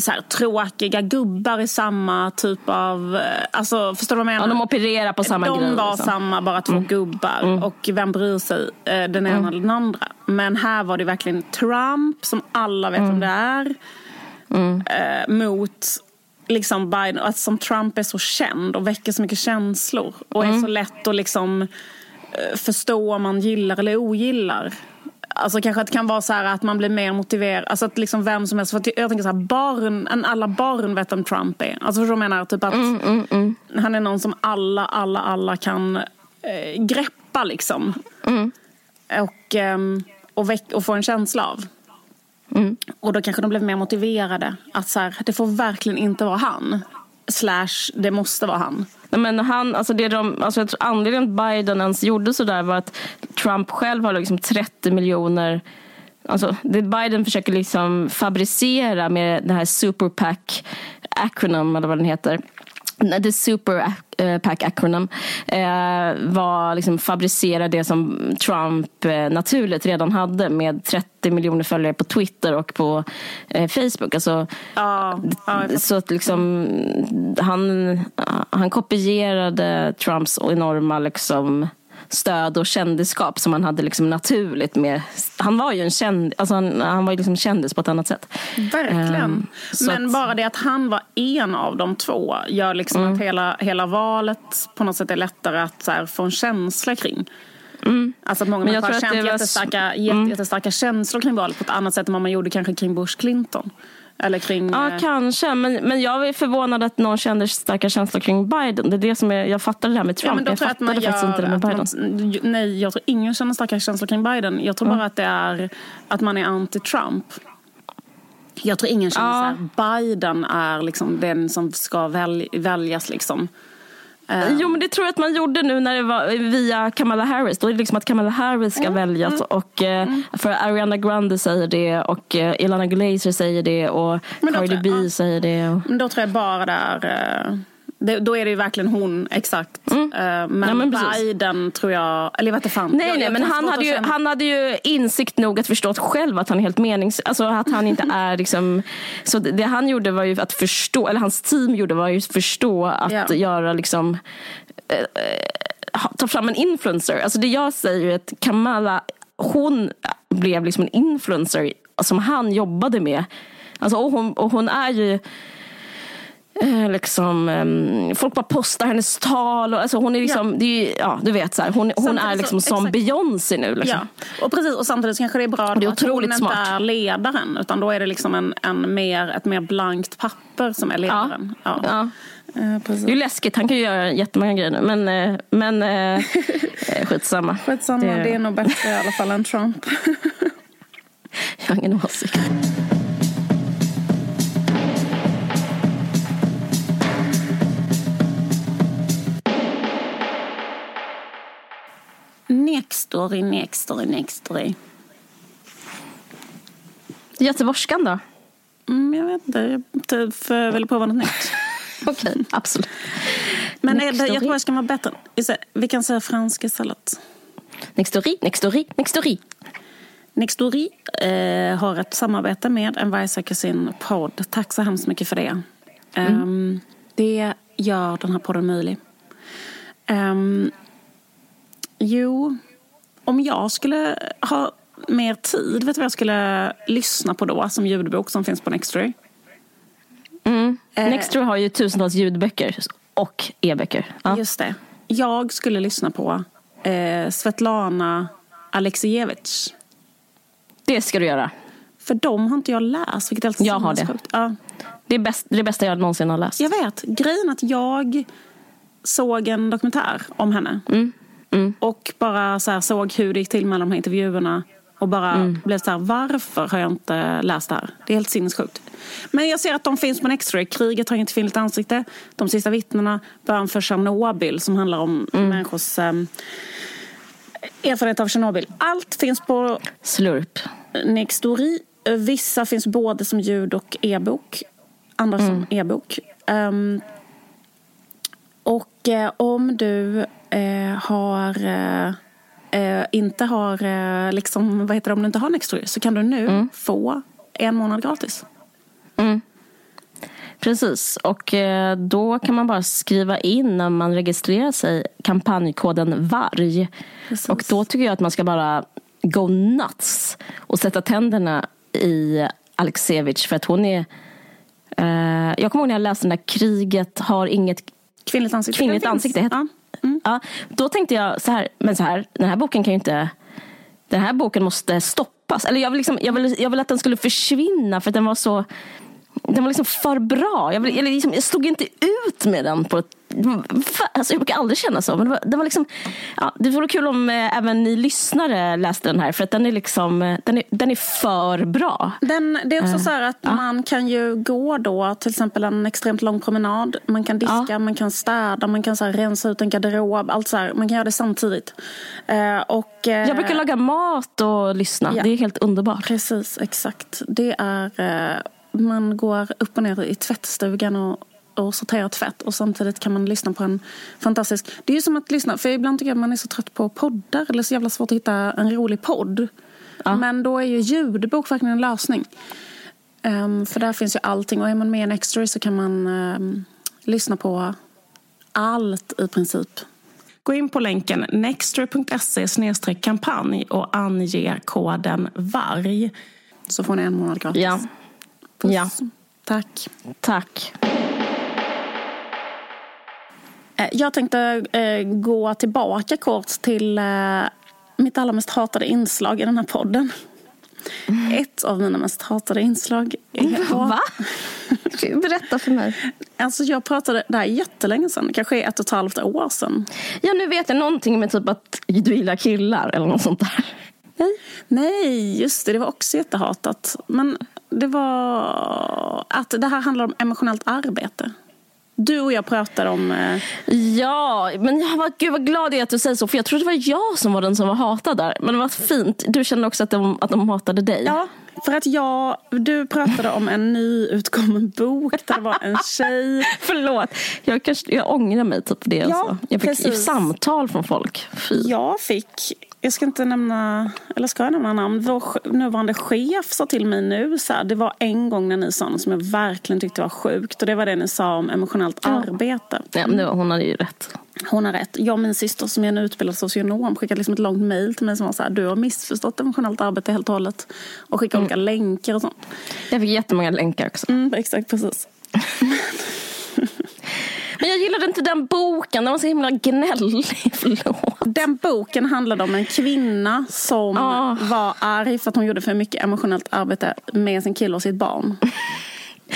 så här, tråkiga gubbar i samma typ av... Alltså, förstår du vad jag menar? Ja, de opererar på samma de grej. De var liksom. samma, bara två mm. gubbar. Mm. Och vem bryr sig? Den ena mm. eller den andra. Men här var det verkligen Trump som alla vet mm. om det är mm. eh, mot liksom Biden, att som Trump är så känd och väcker så mycket känslor och mm. är så lätt att liksom eh, förstå om man gillar eller ogillar. Alltså kanske att det kan vara så här att man blir mer motiverad, alltså att liksom vem som helst, för att jag tänker så här, barn, än alla barn vet vem Trump är. Alltså för de menar typ att mm, mm, mm. han är någon som alla alla alla kan eh, greppa liksom. Mm. Och eh, och, väck, och få en känsla av. Mm. Och då kanske de blev mer motiverade att så här, det får verkligen inte vara han slash det måste vara han. Nej, men han, alltså det de, alltså jag tror anledningen till att Biden ens gjorde så där var att Trump själv har liksom trettio miljoner, alltså det Biden försöker liksom fabricera med det här super PAC acronym eller vad den heter. The super PAC acronym var liksom fabricera det som Trump naturligt redan hade med trettio miljoner följare på Twitter och på Facebook. Alltså, ja, ja, så att liksom han, han kopierade Trumps enorma liksom stöd och kändisskap som han hade liksom naturligt med. Han var ju en känd, alltså han, han var ju liksom kändis på ett annat sätt. Verkligen. Um, Men att, bara det att han var en av de två gör liksom mm. att hela, hela valet på något sätt är lättare att så här, få en känsla kring. Mm. Alltså att många människor har känt jättestarka, jätte, mm. jättestarka känslor kring valet på ett annat sätt än vad man gjorde kanske kring Bush Clinton. Eller kring, ja, eh... kanske. Men, men jag är förvånad att någon känner starka känslor kring Biden. Det är det som jag, jag fattar det här med Trump. Ja, men då jag tror jag att faktiskt inte det med Biden. Man, nej, jag tror ingen känner starka känslor kring Biden. Jag tror mm. bara att det är att man är anti-Trump. Jag tror ingen känner ja. så här, Biden är liksom den som ska väl, väljas liksom. Uh. Jo, men det tror jag att man gjorde nu när det var via Kamala Harris. Då är det liksom att Kamala Harris ska mm. väljas och mm. för Ariana Grande säger det och Ilana Glazer säger det och Cardi B jag, säger det. Och... Men då tror jag bara där... Det, då är det ju verkligen hon, exakt. Mm. Men, nej, men Biden tror jag... Eller vad det fan. Nej, jag, nej, jag men han hade, ju, han hade ju insikt nog att förstå själv att han är helt menings... Alltså att han inte är liksom... Så det, det han gjorde var ju att förstå... Eller hans team gjorde var ju att förstå att yeah. göra liksom... Eh, ta fram en influencer. Alltså det jag säger ju att Kamala... Hon blev liksom en influencer som han jobbade med. Alltså, och, hon, och hon är ju... Liksom, folk bara postar hennes tal och, alltså hon är liksom, ja. Det är ju, ja, du vet så här, hon, hon är liksom så, som exakt. Beyoncé nu liksom. Ja. Och precis, och samtidigt kanske det är bra det är att hon inte smart. Är ledaren utan då är det liksom en, en mer, ett mer blankt papper som är ledaren. Ja, ja. ja. Uh, det är ju läskigt, han kan ju göra jättemånga grejer nu men, uh, men uh, skitsamma. Skitsamma, det... det är nog bättre i alla fall än Trump. Jag har ingen åsikt. Nextory, Nextory, Nextory. Göteborgskan då? Mm, jag vet inte, jag får väl prova något nytt. Okej, okay, absolut. Men Nextory. Är det göteborgskan var bättre? Vi kan säga franska istället. Nextory, Nextory, Nextory. Nextory eh, har ett samarbete med Envisa sin podd. Tack så hemskt mycket för det. Mm. Um, det gör den här podden möjlig. Um, jo, om jag skulle ha mer tid, vet du vad jag skulle lyssna på då som ljudbok som finns på Nextory? Mm. Eh, Nextory har ju tusentals ljudböcker och e-böcker. Ja. Just det. Jag skulle lyssna på eh, Svetlana Alexievich. Det ska du göra. För dem har inte jag läst, vilket är alltså jag har det. Ja. Det är bäst, det är bästa jag någonsin har läst. Jag vet. Grejen att jag såg en dokumentär om henne. Mm. Mm. Och bara så här såg hur det gick till med de här intervjuerna. Och bara mm. blev så här, varför har jag inte läst det här? Det är helt sinnessjukt. Men jag ser att de finns på Nextory. Kriget har inte finligt ansikte. De sista vittnena, början för Tjernobyl, som handlar om mm. människors eh, erfarenhet av Tjernobyl. Allt finns på Slurp. Nextory. Vissa finns både som ljud och e-bok. Andra mm. som e-bok. Um, och eh, om du eh, har... Eh, Uh, inte har uh, liksom, vad heter det, om du inte har Nextory, så kan du nu mm. få en månad gratis. Mm. Precis, och uh, då kan man bara skriva in när man registrerar sig kampanjkoden VARG. Precis. Och då tycker jag att man ska bara go nuts och sätta tänderna i Alexievich, för att hon är uh, jag kommer ihåg när jag läste den där Kriget har inget kvinnligt ansikte, kvinnligt ansikte. Ja. Mm. Ja, då tänkte jag så här, men så här, den här boken kan ju inte, den här boken måste stoppas, eller jag vill liksom, jag vill, jag vill att den skulle försvinna, för att den var så, den var liksom för bra. Jag vill, eller liksom, jag stod inte ut med den på ett, alltså jag brukar aldrig känna så, men det var, det var liksom, ja, det vore kul om eh, även ni lyssnare läste den här, för att den är liksom, den är, den är för bra. Den, det är också uh, så här att ja. man kan ju gå då till exempel en extremt lång promenad, man kan diska, ja. man kan städa, man kan så här rensa ut en garderob, allt så här, man kan göra det samtidigt. Uh, och, uh, jag brukar laga mat och lyssna, ja. det är helt underbart. Precis, exakt. Det är, uh, man går upp och ner i tvättstugan och och sortera tvätt, och samtidigt kan man lyssna på en fantastisk... Det är ju som att lyssna, för ibland tycker jag att man är så trött på poddar, eller så jävla svårt att hitta en rolig podd. Ja. Men då är ju ljudbok verkligen en lösning. Um, för där finns ju allting, och är man med i Nextory så kan man um, lyssna på allt i princip. Gå in på länken nextory punkt se slash kampanj och ange koden VARG, så får ni en månad gratis. Ja. ja. Tack. Tack. Jag tänkte eh, gå tillbaka kort till eh, mitt allra mest hatade inslag i den här podden. Mm. Ett av mina mest hatade inslag. Är... Va? Berätta för mig. Alltså jag pratade där jättelänge sedan, kanske ett och ett halvt år sedan. Ja, nu vet jag någonting med typ att du gillar killar eller något sånt där. Nej, Nej just det, det var också jättehatat. Men det var att det här handlar om emotionellt arbete. Du och jag pratar om... Eh... Ja, men jag var, gud vad glad jag är att du säger så. För jag trodde det var jag som var den som var hatad där. Men det var fint. Du kände också att de, att de hatade dig. Ja, för att jag... Du pratade om en nyutkommen bok där det var en tjej... Förlåt. Jag, kanske, jag ångrar mig typ det. Ja, alltså. Jag fick precis. samtal från folk. Fy. Jag fick... Jag ska inte nämna... Eller ska jag nämna namn? Vår nuvarande chef sa till mig nu så här, det var en gång när ni sa något som jag verkligen tyckte var sjukt. Och det var det ni sa om emotionellt ja. arbete. Ja, men det var, hon hade ju rätt. Hon har rätt. Jag och min syster som är en utbildad socionom skickade liksom ett långt mejl till mig som var så här, du har missförstått emotionellt arbete helt och hållet. Och skickade mm. olika länkar och sånt. Jag fick jättemånga länkar också. Mm, exakt, precis. Men jag gillade inte den boken, den var så himla gnällig, förlåt. Den boken handlade om en kvinna som oh. var arg för att hon gjorde för mycket emotionellt arbete med sin kille och sitt barn.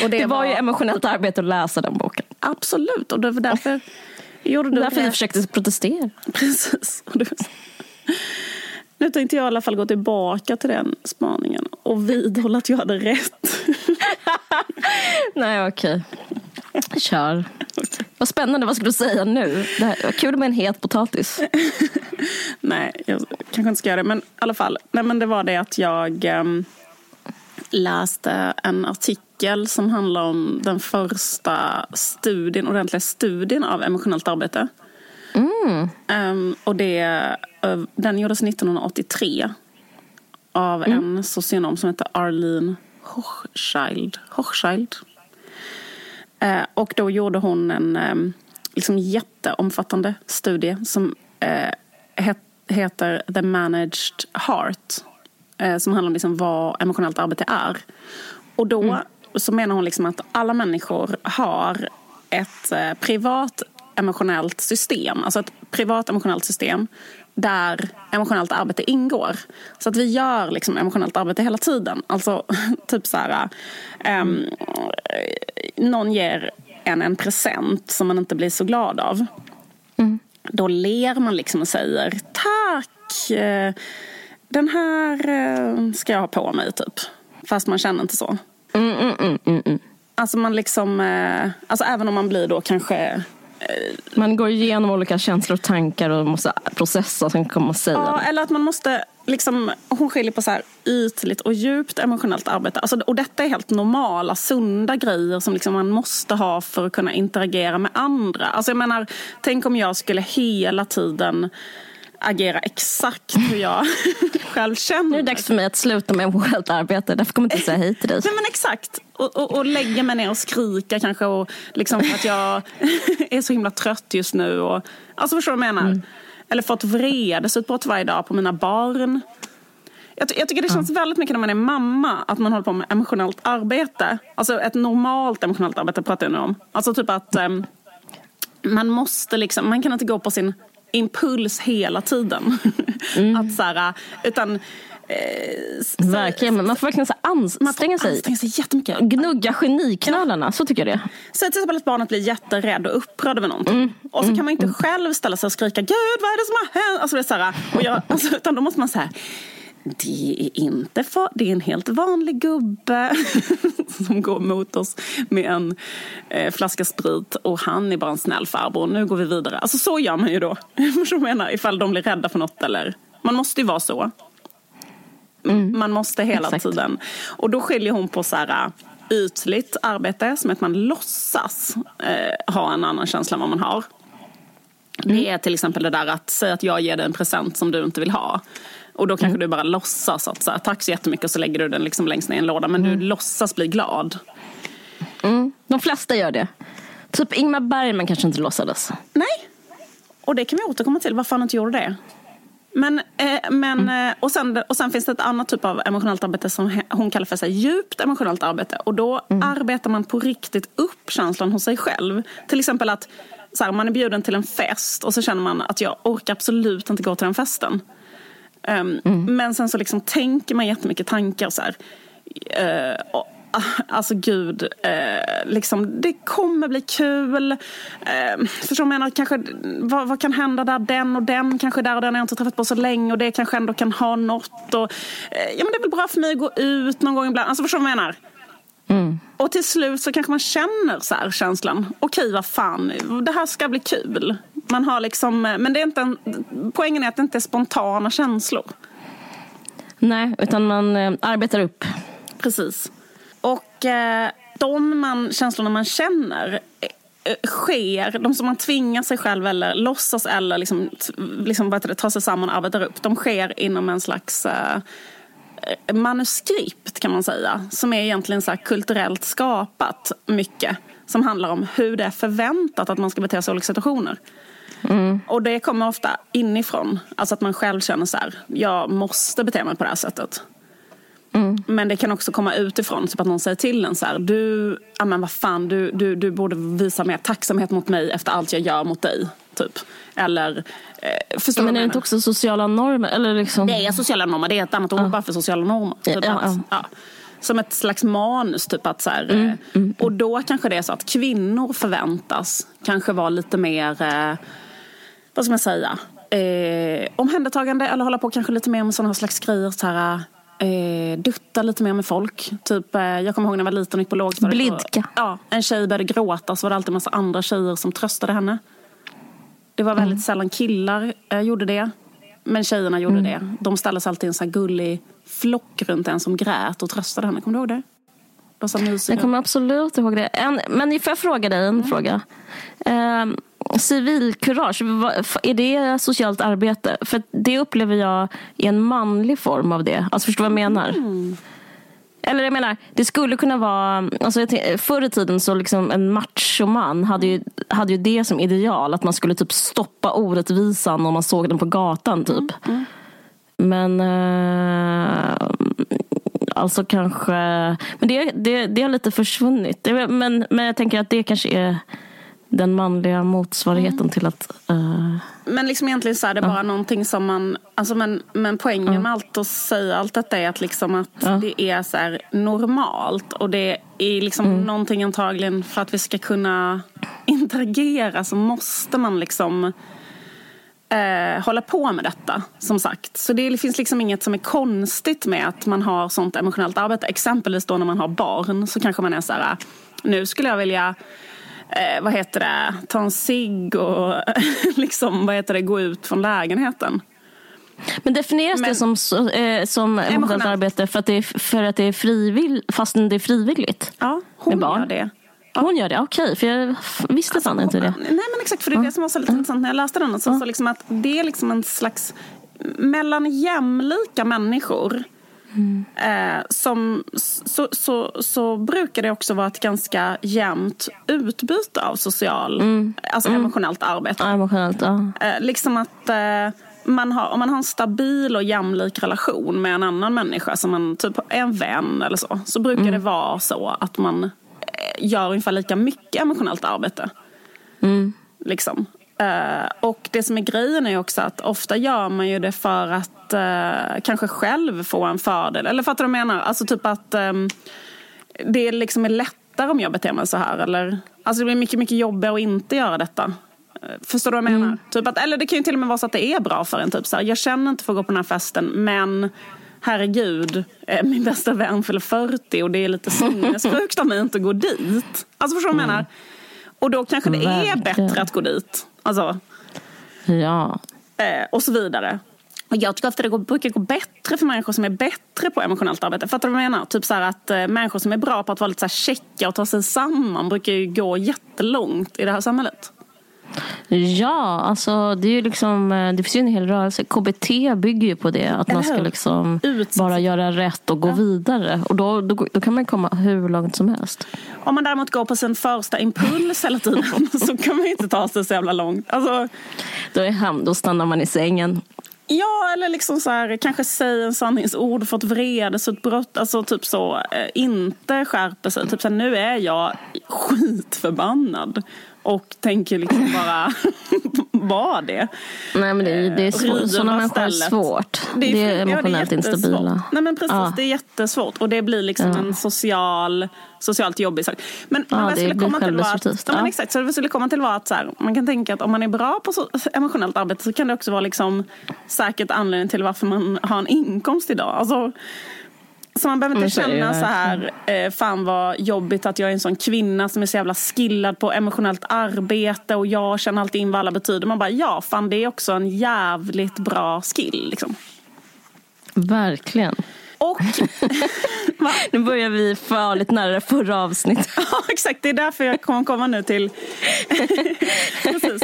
Och det, det var, var ju emotionellt arbete att läsa den boken. Absolut, och det var därför gjorde du därför det. Jag försökte protestera. Precis. Nu tänkte jag i alla fall gå tillbaka till den spaningen och vidhålla att jag hade rätt. Nej, okej. Okay. Kör. Okay. Vad spännande, vad skulle du säga nu? Det här, vad kul med en het potatis. Nej, jag kanske inte ska göra det. Men i alla fall, nej, men det var det att jag äm, läste en artikel som handlar om den första studien, ordentliga studien av emotionellt arbete. Mm. Äm, och det, den gjordes nitton åttiotre. av mm. en socionom som heter Arlene Hochschild. Hochschild. Eh, och då gjorde hon en eh, liksom jätteomfattande studie som eh, het, heter The Managed Heart. Eh, som handlar om liksom vad emotionellt arbete är. Och då mm. så menar hon liksom att alla människor har ett eh, privat emotionellt system. Alltså ett privat emotionellt system där emotionellt arbete ingår. Så att vi gör liksom emotionellt arbete hela tiden. Alltså typ så här, um, någon ger en en present som man inte blir så glad av. Mm. Då ler man liksom och säger tack, den här ska jag ha på mig typ. Fast man känner inte så. Mm, mm, mm, mm, mm. Alltså man liksom, alltså även om man blir då kanske... Man går igenom olika känslor och tankar och måste processa och sen komma och säga. Ja, eller att man måste liksom, hon skiljer på så här ytligt och djupt emotionellt arbete. Alltså, och detta är helt normala, sunda grejer som liksom man måste ha för att kunna interagera med andra. Alltså jag menar, tänk om jag skulle hela tiden agera exakt hur jag själv känner. Nu är det dags för mig att sluta med emotionellt arbete. Därför kommer jag inte säga hej till dig. Nej men exakt. Och, och, och lägga mig ner och skrika kanske. Och liksom för att jag är så himla trött just nu. Och, alltså förstår du vad jag menar? Mm. Eller fått vredesutbrott varje dag på mina barn. Jag, jag tycker det känns ja. väldigt mycket när man är mamma. Att man håller på med emotionellt arbete. Alltså ett normalt emotionellt arbete pratar jag nu om. Alltså typ att um, man måste liksom, man kan inte gå på sin... impuls hela tiden. Mm. Att så här, utan eh, verkligen, men man får verkligen så anstränga sig. Man anstränga sig jättemycket. Gnugga geniknölarna, ja. Så tycker jag det. Så till exempel att barnet blir jätterädd och upprörd över någonting. Mm. Och så mm. kan man inte mm. själv ställa sig och skrika Gud, vad är det som har hänt? Alltså det är så här, och jag, alltså, utan då måste man så här, det är inte för, det är en helt vanlig gubbe som går mot oss med en eh, flaska sprit och han är bara en snäll farbror. Nu går vi vidare. Alltså så gör man ju då. Jag menar, ifall de blir rädda för något eller... Man måste ju vara så. Mm. Man måste hela Exakt. tiden. Och då skiljer hon på så här ytligt arbete som att man låtsas eh, ha en annan känsla än vad man har. Mm. Det är till exempel det där att säga att jag ger dig en present som du inte vill ha. Och då kanske mm. du bara låtsas att så här, tack så jättemycket, och så lägger du den liksom längst ner i en låda. Men mm. du låtsas bli glad. Mm. De flesta gör det. Typ Ingmar Bergman kanske inte låtsades. Nej. Och det kan vi återkomma till. Varför han inte gjorde det? Men, eh, men, mm. och, sen, och sen finns det ett annat typ av emotionellt arbete som hon kallar för sig djupt emotionellt arbete. Och då mm. arbetar man på riktigt upp känslan hos sig själv. Till exempel att så här, man är bjuden till en fest och så känner man att jag orkar absolut inte gå till den festen. Um, mm. Men sen så liksom tänker man jättemycket tankar så här, uh, och, uh, alltså gud uh, liksom, det kommer bli kul, uh, förstår man, kanske, vad, vad kan hända där, den och den kanske där och den har jag inte träffat på så länge och det kanske ändå kan ha något och, uh, ja men det är väl bra för mig att gå ut någon gång ibland, alltså förstår man menar. Mm. Och till slut så kanske man känner så här känslan, okej vad fan, det här ska bli kul. Man har liksom, men det är inte en, poängen är att det inte är spontana känslor. Nej, utan man eh, arbetar upp. Precis. Och eh, de man, känslorna man känner eh, sker, de som man tvingar sig själv eller låtsas eller liksom, liksom, vad heter det, tar sig samman och arbetar upp, de sker inom en slags... Eh, manuskript kan man säga, som är egentligen så här kulturellt skapat mycket, som handlar om hur det är förväntat att man ska bete sig i olika situationer. Mm. Och det kommer ofta inifrån, alltså att man själv känner så här, jag måste bete mig på det här sättet. Mm. Men det kan också komma utifrån, typ att någon säger till en så här, du, ja men vad fan, du, du, du borde visa mer tacksamhet mot mig efter allt jag gör mot dig, typ. Eller, eh, förstår ja, men är det inte också sociala normer? Eller liksom... Det är sociala normer, det är ett annat ord ja. bara för sociala normer. Typ ja, ja. Ja. Som ett slags manus, typ att så här, mm, eh, mm, och då kanske det är så att kvinnor förväntas kanske vara lite mer, eh, vad ska man säga, eh, omhändertagande eller hålla på kanske lite mer med sådana här slags grejer, så här... Eh, dutta lite mer med folk. Typ, eh, jag kommer ihåg när jag var liten och gick på lågstadiet. Blidka. Och, ja, en tjej började gråta så var det alltid en massa andra tjejer som tröstade henne. Det var väldigt mm. sällan killar eh, gjorde det. Men tjejerna gjorde mm. det. De ställde sig alltid en sån här gullig flock runt en som grät och tröstade henne. Kommer du ihåg det? Det var så mysigt. Jag kommer absolut ihåg det. En, men får jag fråga dig en mm. fråga? Eh, Civilkurage, är det socialt arbete? För det upplever jag är en manlig form av det. Alltså förstår vad jag menar? Mm. Eller jag menar, det skulle kunna vara... Alltså jag tänkte, förr i tiden så liksom en machoman hade ju, hade ju det som ideal. Att man skulle typ stoppa orättvisan om man såg den på gatan typ. Mm. Mm. Men... Eh, alltså kanske... Men det, det, det har lite försvunnit. Men, men jag tänker att det kanske är... den manliga motsvarigheten mm. till att... Uh... Men liksom egentligen så är det ja. bara någonting som man... Alltså men, men poängen ja. med allt och säga allt detta är att, liksom att ja. det är så här normalt. Och det är liksom mm. någonting antagligen för att vi ska kunna interagera så måste man liksom eh, hålla på med detta, som sagt. Så det finns liksom inget som är konstigt med att man har sånt emotionellt arbete. Exempelvis då när man har barn så kanske man är så här... Nu skulle jag vilja... Eh, vad heter det? Ta en cigg och liksom, vad heter det? Gå ut från lägenheten. Men definieras Men, det som, så, eh, som emotionellt arbete för att det är, för att det är frivill, fastän det är frivilligt? Ja, hon gör det. Ja. Hon gör det, okej. Okay, för jag visste alltså, fan inte det. Nej, men exakt. För det är ja. det som var så lite intressant när jag läste den. Så, ja. så liksom att det är liksom en slags mellan jämlika människor. Mm. Eh, som, så, så, så brukar det också vara ett ganska jämnt utbyte av social, mm. alltså mm. emotionellt arbete. Ja, emotionellt, ja. Eh, liksom att eh, man har, om man har en stabil och jämlik relation med en annan människa som man typ är en vän eller så, så brukar mm. det vara så att man gör ungefär lika mycket emotionellt arbete. Mm. Liksom. Uh, och det som är grejen är också att ofta gör man ju det för att uh, kanske själv få en fördel. Eller fattar du vad jag menar? Alltså typ att um, det liksom är lättare om jag beter mig så här. Eller? Alltså det blir mycket, mycket jobbigare att inte göra detta. Uh, förstår du vad jag menar? Mm. Typ att, eller det kan ju till och med vara så att det är bra för en. Typ så här, jag känner inte för att gå på den här festen, men herregud, eh, min bästa vän fyller fyrtio och det är lite sinnesfrukt av mig inte gå dit. Alltså förstår du vad jag menar? Och då kanske det är bättre att gå dit. Alltså. Ja. Eh, och så vidare. Och jag tycker att det går, brukar gå bättre för människor som är bättre på emotionellt arbete. Fattar du vad jag menar? Typ så här att eh, människor som är bra på att vara lite så här checka och ta sig samman brukar ju gå jättelångt i det här samhället. Ja, alltså det är ju liksom, det finns ju en hel rörelse. K B T bygger ju på det. Att man ska liksom Utsats. bara göra rätt och gå ja. vidare. Och då, då, då kan man komma hur långt som helst. Om man däremot går på sin första impuls hela tiden så kan man ju inte ta sig så jävla långt. Alltså, då, är hem, då stannar man i sängen. Ja, eller liksom så här, kanske säga en sanningsord för att vreda sig ett brott. Alltså typ så, inte skärpa sig. Typ så här, nu är jag skitförbannad. Och tänker liksom bara vara det. Nej, men det är, det är svårt. Sådana människor är svårt. Det är, det är emotionellt ja, instabila. Nej, men precis. Ja. Det är jättesvårt. Och det blir liksom ja. en social, socialt jobbig sak. Men ja, det skulle komma till att, ja. Ja, men exakt, så det skulle komma till var att så här, man kan tänka att om man är bra på så, emotionellt arbete så kan det också vara liksom säkert anledning till varför man har en inkomst idag. Alltså... Så man behöver inte känna så här eh, fan vad jobbigt att jag är en sån kvinna som är så jävla skillad på emotionellt arbete och jag känner alltid in vad alla betyder. Man bara, ja fan det är också en jävligt bra skill liksom. Verkligen. Och nu börjar vi farligt nära förra avsnitt. Ja, exakt. Det är därför jag kommer komma nu till. Precis.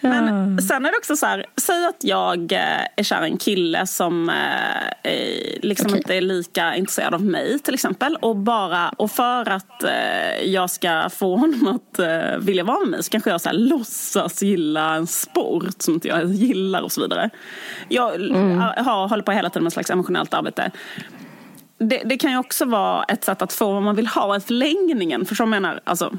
Men ja. sen är det också så här, säg att jag är kär en kille som eh, liksom okay. inte är lika intresserad av mig till exempel och bara och för att eh, jag ska få honom att eh, vilja vara med mig så kanske jag så här låtsas gilla en sport som inte jag gillar och så vidare. Jag mm. har håller på hela tiden med en slags emotionellt arbete. Det, det kan ju också vara ett sätt att få vad man vill ha i förlängningen. För som menar, alltså...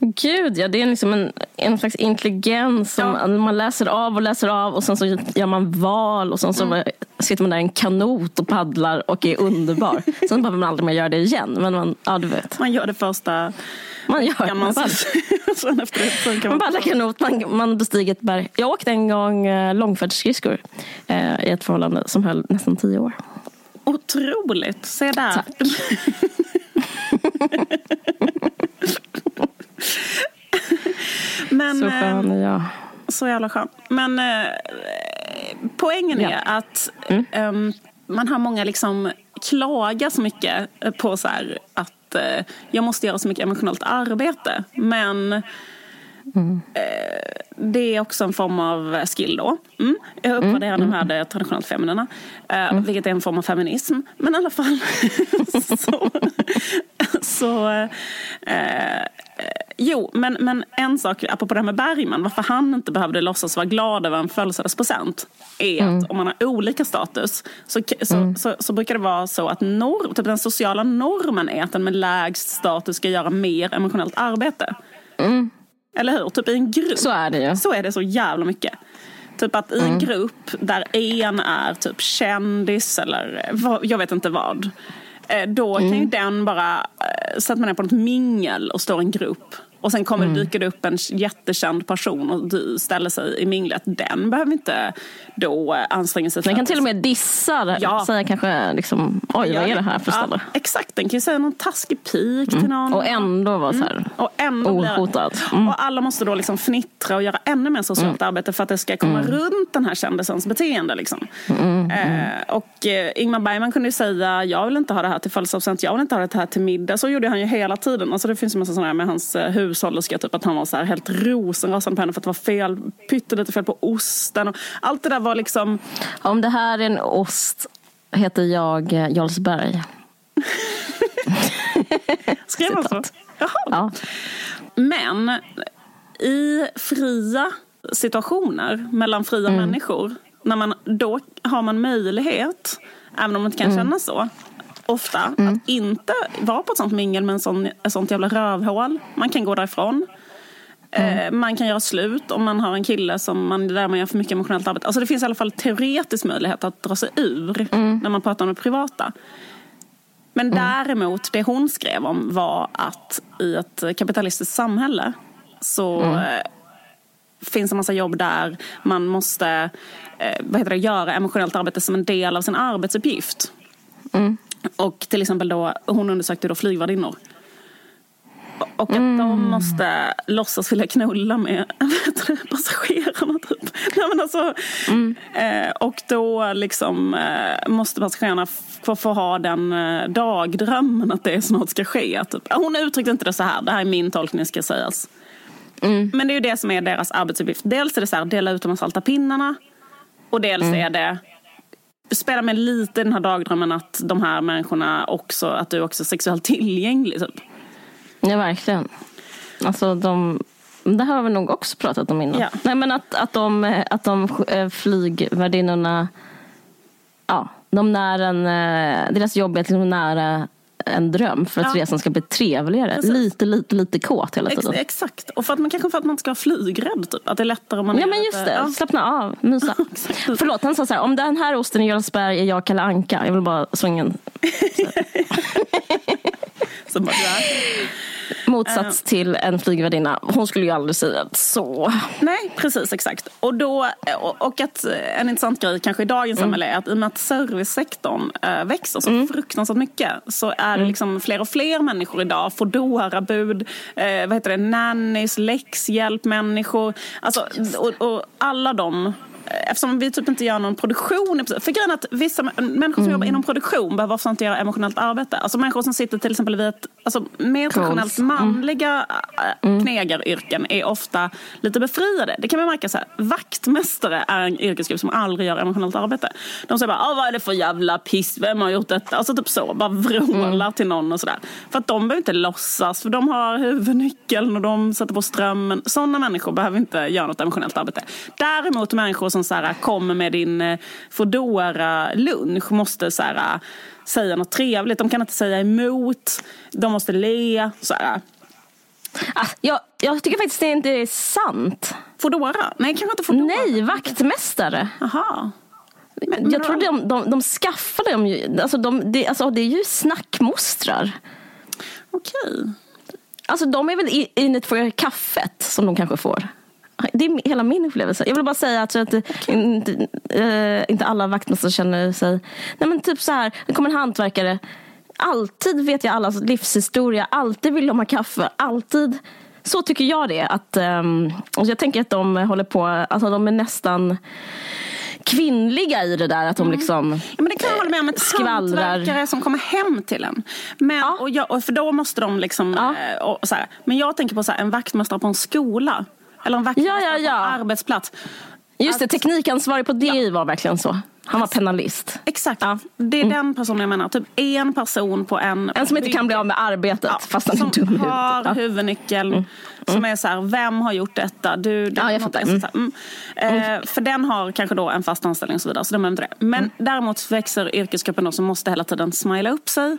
Gud, ja, det är liksom en, en slags intelligens som ja. man läser av och läser av och sen så gör man val och sen så mm. sitter man där i en kanot och paddlar och är underbar. Sen behöver man aldrig mer göra det igen, men man, ja, du vet. Man gör det första... Man gör man, man, sen efter det, kan man, man paddlar kanot, man, man bestiger ett berg. Jag åkte en gång långfärdsskridskor eh, i ett förhållande som höll nästan tio år. Otroligt, se där. Tack. Men, så fan, ja. Så jävla skön. Men eh, poängen ja. är att mm. eh, man har många liksom klagar så mycket på så här att eh, jag måste göra så mycket emotionellt arbete. Men Mm. Det är också en form av skill då. Mm. Jag uppvärderar mm. de här de traditionellt feminerna. Mm. Vilket är en form av feminism. Men i alla fall så... så eh, jo, men, men en sak apropå det här med Bergman, varför han inte behövde låtsas vara glad över en födelsedagspresent är mm. att om man har olika status så, så, mm. så, så brukar det vara så att norm, typ den sociala normen är att den med lägst status ska göra mer emotionellt arbete. Mm. Eller hur? Typ i en grupp. Så är det ju. Så är det så jävla mycket. Typ att i en mm. grupp där en är typ kändis eller jag vet inte vad, då kan ju mm. den bara så att man är på något mingel och står i en grupp och sen kommer mm. det dyker det upp en jättekänd person och du ställer sig i minglet, den behöver inte då anstränga sig. Den kan till och med dissa, ja. Säga kanske liksom, oj ja, vad är det här för ställe? Ja, exakt, den kan ju säga någon taskig pik mm. till någon. Och ändå vara så här mm. och ändå ohotad. Blir, mm. och alla måste då liksom fnittra och göra ännu mer socialt mm. arbete för att det ska komma mm. runt den här kändisens beteende liksom. Mm. Mm. Eh, och eh, Ingmar Bergman kunde ju säga, jag vill inte ha det här till födelsedagspresent, jag vill inte ha det här till middag. Så gjorde han ju hela tiden. Alltså det finns ju massa sådana här med hans eh, hus sållerska, typ att han var så här helt rosenrasande på henne för att det var fel, pyttelite fel på osten och allt det där var liksom... Om det här är en ost heter jag Jarlsberg. Skrev han så? Jaha. Ja. Men i fria situationer mellan fria mm. människor, när man, då har man möjlighet, även om man inte kan mm. känna så ofta, mm. att inte vara på ett sånt mingel med en sån, ett sånt jävla rövhål. Man kan gå därifrån. Mm. Eh, man kan göra slut om man har en kille som man, där man gör för mycket emotionellt arbete. Alltså det finns i alla fall teoretisk möjlighet att dra sig ur mm. när man pratar om det privata. Men mm. däremot, det hon skrev om var att i ett kapitalistiskt samhälle så... Mm. finns en massa jobb där man måste eh, vad heter det, göra emotionellt arbete som en del av sin arbetsuppgift. Mm. Och till exempel då, hon undersökte då flygvärdinnor. Och att mm. de måste låtsas vilja knulla med passagerarna typ. Nej, men alltså, mm. eh, och då liksom eh, måste passagerarna få, få ha den eh, dagdrömmen att det snart ska ske. Typ. Hon uttryckte inte det så här, det här är min tolkning ska sägas. Mm. Men det är ju det som är deras arbetsuppgift. Dels är det så här, dela ut de salta pinnarna. Och dels mm. är det spela med lite den här dagdrömmen att de här människorna också, att du också är sexuellt tillgänglig typ. Ja, verkligen. Alltså de, det här har vi nog också pratat om innan. Ja. Nej, men att, att de, att de flygvärdinnorna, ja, de nära en, deras jobb är liksom nära en dröm för att ja. Resan ska bli trevligare. Precis. Lite, lite, lite kåt hela tiden. Ex- exakt. Och för att man kanske för att man ska ha flygrädd typ. Att det är lättare om man... Ja, men just det. Ja. Slappna av. Mysa. Förlåt, han sa så här, om den här osten i Jarlsberg är jag Kalle Anka. Jag vill bara svänga en... så bara, motsats till en flygvärdinna. Hon skulle ju aldrig säga så. Nej, precis, exakt. Och, då, och att en intressant grej kanske i dagens mm. samhälle är att i och med att servicesektorn växer så mm. fruktansvärt mycket så är det liksom fler och fler människor idag. Fodorabud, eh, vad heter det, nannies, läxhjälpmänniskor. Alltså, och, och alla de... Eftersom vi typ inte gör någon produktion. För grejen att vissa människor som mm. jobbar inom produktion behöver ofta inte göra emotionellt arbete. Alltså människor som sitter till exempel vid ett alltså, mer traditionellt manliga mm. knegaryrken är ofta lite befriade. Det kan man märka så här. Vaktmästare är en yrkesgrupp som aldrig gör emotionellt arbete. De säger bara, vad är det för jävla piss? Vem har gjort detta? Alltså typ så, bara vrålar mm. till någon och sådär. För att de behöver inte låtsas. För de har huvudnyckeln och de sätter på strömmen. Sådana människor behöver inte göra något emotionellt arbete. Däremot människor som som så här, kommer med din fodora lunch måste så här, säga något trevligt. De kan inte säga emot. De måste le. Så här. Ah, jag, jag tycker faktiskt det inte är sant. Fodora? Nej, kanske inte fodora. Nej, vaktmästare. Jaha. Men, men jag tror de, de, de skaffade dem ju. Alltså, de, de, alltså, det är ju snackmostrar. Okej. Alltså de är väl inne för kaffet som de kanske får. Det är hela min upplevelse. Jag vill bara säga att, att inte, äh, inte alla vaktmästare känner sig... Nej, men typ så här, det kommer en hantverkare. Alltid vet jag allas livshistoria. Alltid vill de ha kaffe. Alltid. Så tycker jag det. Att, ähm, och jag tänker att de håller på... Alltså de är nästan... kvinnliga i det där att de liksom mm. ja, men det kan jag hålla med om, ett skvallrar. Hantverkare som kommer hem till en men, ja. och jag, och för då måste de liksom ja. eh, och så här. Men jag tänker på så här, en vaktmästare på en skola Eller en vakt ja, ja, ja. på en arbetsplats. Just att... det, teknikansvarig på D I ja. var verkligen så. Han var penalist. Exakt, ja. det är mm. den personen jag menar. Typ en person på en... En som inte kan bli av med arbetet ja. fast han är dum i huvudet. Som har huvudnyckeln. Mm. Mm. Som är så här, vem har gjort detta? Du, den ja, jag fattar. Mm. Mm. Mm. Eh, för den har kanske då en fast anställning och så vidare. Så de är inte det. Men mm. däremot växer yrkesgruppen då som måste hela tiden smila upp sig.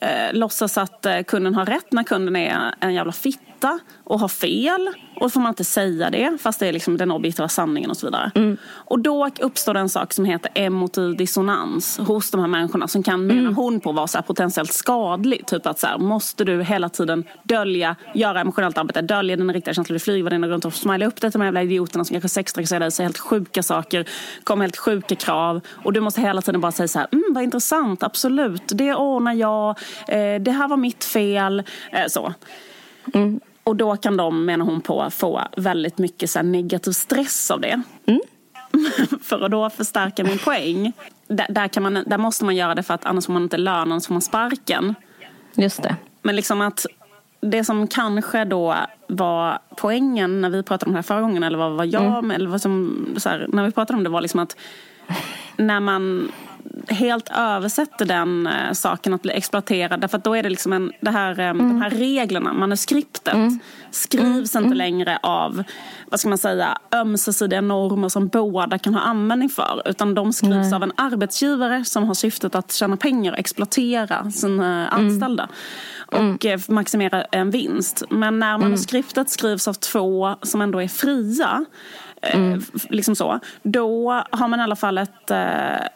Eh, låtsas att eh, kunden har rätt när kunden är en jävla fitta och har fel, och får man inte säga det fast det är liksom den objektiva sanningen och så vidare. Mm. Och då uppstår det en sak som heter emotiv dissonans hos de här människorna som kan mena mm. hon på vara så här potentiellt skadlig, typ att så här, måste du hela tiden dölja, göra emotionellt arbete, dölja den riktiga känslan du flyger, den runt och smila upp det till de jävla idioterna som kanske sextrakasserar dig, säger helt sjuka saker, kommer helt sjuka krav, och du måste hela tiden bara säga så här, mm, vad intressant, absolut, det ordnar jag, eh, det här var mitt fel, eh, så. Mm. Och då kan de, menar hon på, få väldigt mycket så här negativ stress av det. Mm. För att då förstärka min poäng. Där, där, kan man, där måste man göra det, för att annars får man inte lönen, så får man sparken. Just det. Men liksom att det som kanske då var poängen när vi pratade om det här förra gången, eller vad var jag mm. eller vad som, så här, när vi pratade om det var liksom att när man helt översätter den äh, saken att bli exploaterad, därför att då är det liksom en, det här, ähm, mm. de här reglerna, manuskriptet mm. skrivs mm. inte längre av, vad ska man säga, ömsesidiga normer som båda kan ha användning för, utan de skrivs mm. av en arbetsgivare som har syftet att tjäna pengar och exploatera sina anställda mm. och äh, maximera en vinst. Men när manuskriptet mm. skrivs av två som ändå är fria Mm. liksom så, då har man i alla fall ett eh,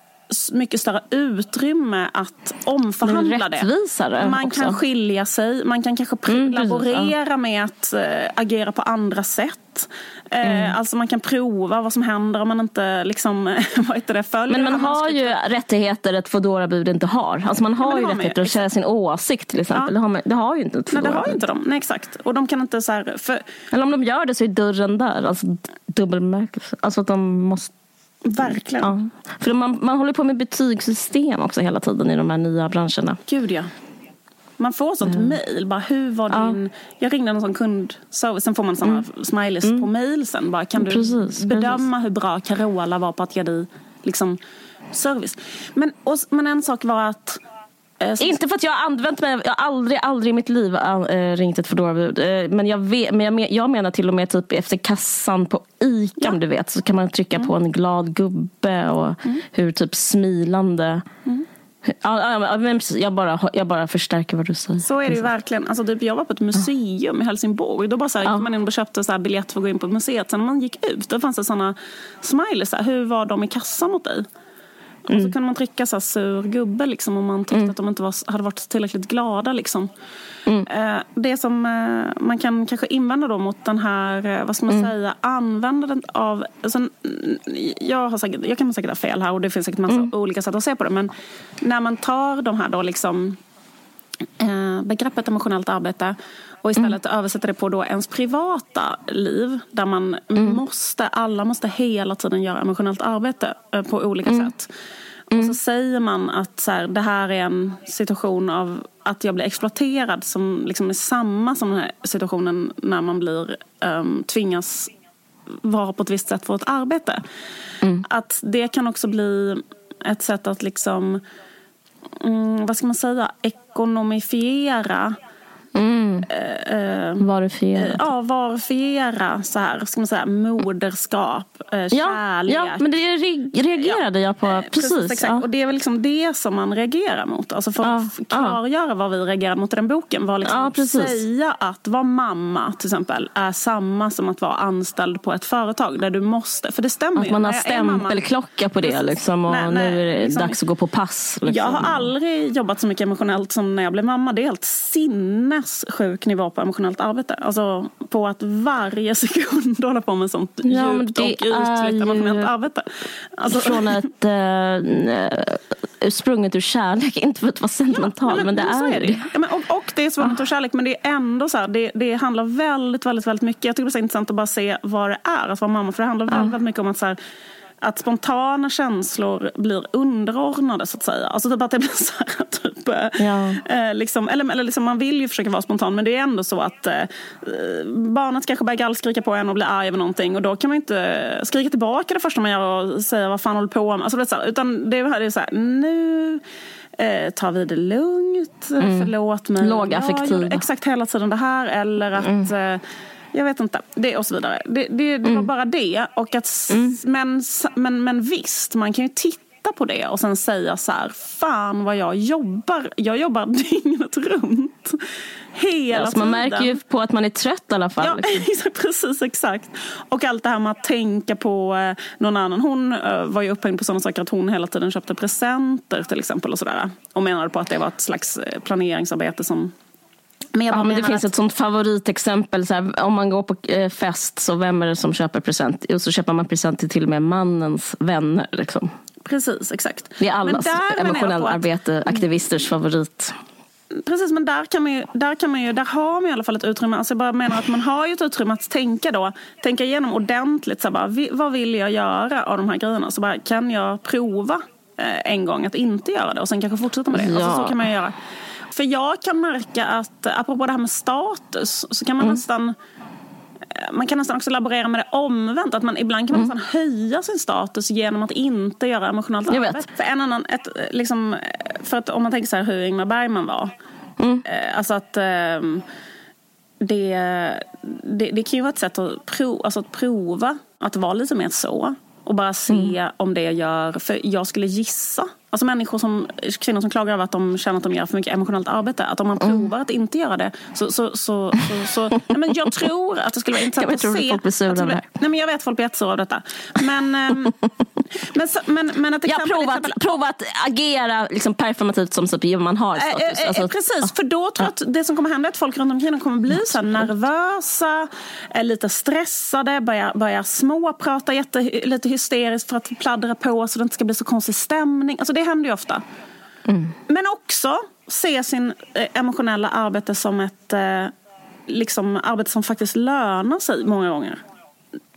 mycket större utrymme att omförhandla det. Man också. Kan skilja sig, man kan kanske prelaborera mm, med att eh, agera på andra sätt. Eh, mm. Alltså man kan prova vad som händer om man inte liksom, vad heter det, följer. Men man har ju rättigheter ett Foodora-bud inte har. Alltså man har ja, ju har rättigheter ju. Att köra sin åsikt till exempel. Ja. Det, har man, det har ju inte ett Foodora-bud. Nej, det har ju inte de. Nej, exakt. Och de kan inte så här... För... Eller om de gör det så är dörren där. Alltså dubbelmärkelse. Alltså att de måste... Verkligen. Ja. För man, man håller på med betygssystem också hela tiden i de här nya branscherna. Gud ja. Man får sånt mm. mejl, bara hur var din... Ja. Jag ringde någon sån kundservice, sen får man såna mm. smileys mm. på mejl sen. Bara, kan du precis, bedöma precis. Hur bra Carola var på att ge dig liksom, service? Men, och, men en sak var att... Eh, så, inte för att jag har använt mig, jag har aldrig, aldrig i mitt liv äh, ringt ett Foodora-bud. Äh, men jag, vet, men jag, jag menar till och med typ efter kassan på ICA, ja. Om du vet, så kan man trycka mm. på en glad gubbe och mm. hur typ smilande... Mm. Jag bara, jag bara förstärker vad du säger. Så är det ju verkligen. Alltså typ jag var på ett museum ja. I Helsingborg. Då bara så här, ja. Man in och köpte så här biljett för att gå in på museet. Sen när man gick ut, då fanns det sådana smileys. Så här, hur var de i kassan mot dig? Mm. Och så kunde man trycka så här sur gubbe liksom, om man tyckte mm. att de inte var, hade varit tillräckligt glada liksom. Mm. Eh, det som eh, man kan kanske invända då mot den här, eh, vad ska man mm. säga, användandet av... Alltså, jag, har säkert, jag kan säkert ha fel här, och det finns säkert massa mm. olika sätt att se på det. Men när man tar de här då liksom, eh, begreppet emotionellt arbete och istället mm. översätter det på då ens privata liv, där man mm. måste, alla måste hela tiden göra emotionellt arbete eh, på olika mm. sätt. Mm. Och så säger man att så här, det här är en situation av att jag blir exploaterad som liksom är samma som den här situationen när man blir um, tvingas vara på ett visst sätt för ett arbete. Mm. Att det kan också bli ett sätt att liksom, mm, vad ska man säga, ekonomifiera Mm. Uh, uh, varifiera uh, ja, varifiera så här, ska man säga, moderskap, uh, ja, kärlek. Ja, men det re- reagerade ja. Jag på uh, precis, precis exakt. Ja. Och det är väl liksom det som man reagerar mot, alltså för att ja. Klargöra ja. Vad vi reagerar mot i den boken var liksom ja, att säga att vara mamma till exempel är samma som att vara anställd på ett företag där du måste, för det stämmer att ju. Man har stämpelklocka på det liksom, och nej, nej, nu är det liksom dags att gå på pass liksom. Jag har aldrig jobbat så mycket emotionellt som när jag blev mamma, det är helt sinne sjuk nivå på emotionellt arbete. Alltså på att varje sekund hålla på med sånt ja, djupt och utsläckt emotionellt arbete. Alltså. Från ett äh, sprunget ur kärlek, inte för att vara sentimental, ja, men, men, men det är det. Det. Ja, men, och, och det är sprunget ur kärlek, men det är ändå så här, det, det handlar väldigt, väldigt, väldigt mycket. Jag tycker det är så intressant att bara se vad det är att vara mamma, för det handlar ja. Väldigt, väldigt mycket om att så här, att spontana känslor blir underordnade så att säga. Alltså typ att det blir så här, typ, ihop. Ja. Eh, liksom, eller eller liksom, man vill ju försöka vara spontan, men det är ändå så att eh, barnet kanske börjar gallskrika på en och blir arg över någonting, och då kan man inte skrika tillbaka det första man gör och säga vad fan håller på med. Alltså, det är så här, utan det är så här, nu... Eh, ta vi det lugnt, mm. förlåt mig. Lågaffektiv. Ja, exakt hela tiden det här, eller att... Mm. Eh, jag vet inte, det och så vidare. Det, det, det mm. var bara det. Och att, mm. men, men, men visst, man kan ju titta på det och sen säga så här, fan vad jag jobbar. Jag jobbar dygnet runt. Hela ja, så tiden. Man märker ju på att man är trött i alla fall. Ja, liksom. Precis, exakt. Och allt det här med att tänka på någon annan. Hon var ju upphängd på sådana saker att hon hela tiden köpte presenter till exempel och sådär. Och menade på att det var ett slags planeringsarbete som... Men, ja, men det finns att... ett sånt favoritexempel så här, om man går på fest, så vem är det som köper present? Och så köper man present till till och med mannens vänner liksom. Precis, exakt. Det är allas emotionella att... arbete, aktivisters favorit. Precis, men där kan man ju, där kan man ju, där har man i alla fall ett utrymme. Alltså jag bara menar att man har ju ett utrymme att tänka då, tänka igenom ordentligt så här, bara, vad vill jag göra av de här grejerna? Så bara, kan jag prova en gång att inte göra det och sen kanske fortsätta med det? Ja. Alltså så kan man ju göra. För jag kan märka att, apropå det här med status, så kan man mm. nästan man kan nästan också laborera med det omvänt, att man ibland kan man mm. nästan höja sin status genom att inte göra emotionellt arbete. För en annan, ett, liksom, för att om man tänker så här hur Ingmar Bergman var, mm. alltså att det, det, det kan ju vara ett sätt att, prov, alltså att prova att vara lite mer så och bara se mm. om det gör, för jag skulle gissa. Alltså människor som, kvinnor som klagar över att de känner att de gör för mycket emotionellt arbete, att om man provar att inte göra det så, så, så, så, så nej, men jag tror att det skulle vara intressant att se. Jag tror att folk blir sura av det här. Nej, men jag vet att folk blir jättesura av detta. Men, men, men, men att exempel, prova, exempel, att, prova att agera liksom performativt som så man har status. Äh, äh, alltså, precis, att, för då tror jag att det som kommer hända är att folk runt omkring kommer bli så här nervösa, lite stressade, börjar, börjar småprata jätte, lite hysteriskt för att pladdra på så det inte ska bli så konstig stämning. Alltså det Det händer ju ofta. Mm. Men också se sin emotionella arbete som ett eh, liksom arbete som faktiskt lönar sig många gånger.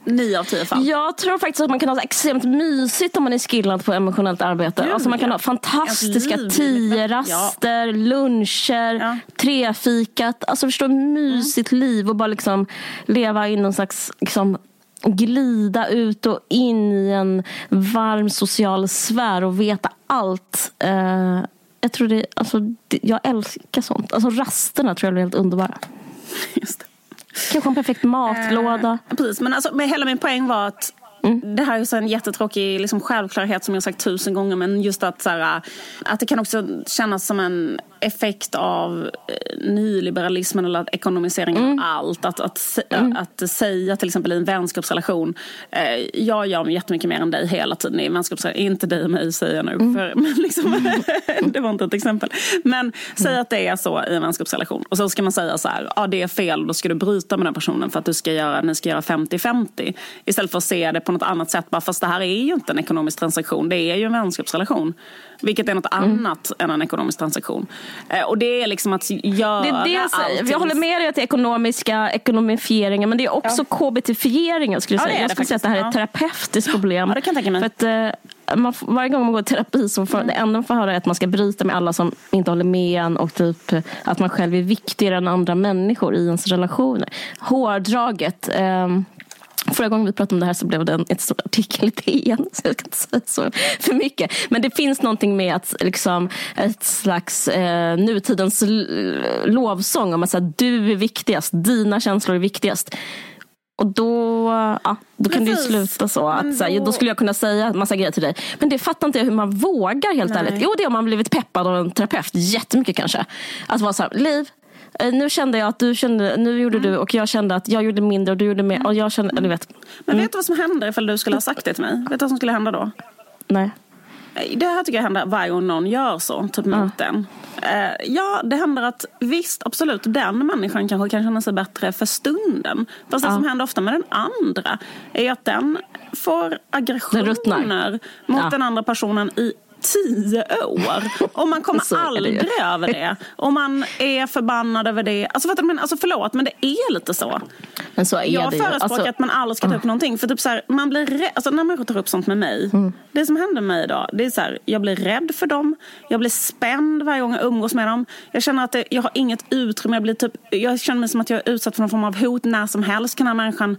Nio av tio fall. Jag tror faktiskt att man kan ha extremt mysigt om man är skillad på emotionellt arbete. Gud, alltså man kan ja. ha fantastiska tieraster, ja. luncher, ja. trefikat. Alltså förstå mysigt mm. liv och bara liksom leva i någon slags... Liksom, glida ut och in i en varm social sfär och veta allt. Eh, jag tror det, alltså, det, jag älskar sånt. Alltså rasterna tror jag är helt underbara. Just det. Kanske en perfekt matlåda. Eh, precis, men, alltså, men hela min poäng var att mm. det här är så en jättetråkig liksom, självklarhet som jag sagt tusen gånger, men just att, så här, att det kan också kännas som en effekt av nyliberalismen eller ekonomiseringen mm. av allt. Att, att, mm. att, att säga till exempel i en vänskapsrelation, eh, jag gör jättemycket mer än dig hela tiden i en vänskapsrelation, inte dig och mig säger jag nu, mm. för, men liksom, mm. det var inte ett exempel. Men säg mm. att det är så i en vänskapsrelation och så ska man säga så här, ah, det är fel, då ska du bryta med den personen för att du ska göra, ni ska göra femtio femtio istället för att se det på något annat sätt, bara fast det här är ju inte en ekonomisk transaktion, det är ju en vänskapsrelation, vilket är något mm. annat än en ekonomisk transaktion. Och det är liksom att göra det, det jag säger. Jag håller med dig att det är ekonomiska ekonomifieringen, men det är också ja. K B T-fieringen skulle jag ja, säga. Jag skulle säga att det här är ett terapeutiskt problem. Ja, det kan jag tänka mig. För att, man, varje gång man går i terapi så får, mm. det enda man får höra är att man ska bryta med alla som inte håller med en och typ att man själv är viktigare än andra människor i ens relationer. Hårdraget... Um, Förra gången vi pratade om det här så blev det en ett stor artikel igen, så jag kan inte säga så för mycket. Men det finns någonting med att liksom ett slags eh, nutidens lovsång om att säga du är viktigast, dina känslor är viktigast. Och då, ja, då kan det ju sluta så att då... Så här, då skulle jag kunna säga massa grejer till dig. Men det fattar inte jag hur man vågar helt Nej. ärligt. Jo, det är om man blivit peppad av en terapeut jättemycket kanske. Att vara så här, liv. Nu kände jag att du kände, nu gjorde mm. du och jag kände att jag gjorde mindre och du gjorde mer och jag kände, du vet. Mm. Men vet du vad som händer ifall du skulle ha sagt det till mig? Vet du vad som skulle hända då? Nej. Det här tycker jag händer varje gång någon gör så, typ mot ja. den. Ja, det händer att visst, absolut, den människan kanske kan känna sig bättre för stunden. Fast ja. det som händer ofta med den andra är att den får aggressioner mot ja. den andra personen i tio år. Och man kommer aldrig över det. Och man är förbannad över det. Alltså, för att, men, alltså förlåt, men det är lite så. Men så är jag det förespråkar alltså, att man aldrig ska ta upp uh. någonting. För typ så här, man blir rädd. Alltså när människor tar upp sånt med mig. Mm. Det som händer med mig idag, det är så här, jag blir rädd för dem. Jag blir spänd varje gång jag umgås med dem. Jag känner att det, jag har inget utrymme. Jag, blir typ, jag känner mig som att jag är utsatt för någon form av hot när som helst. Kan den här människan...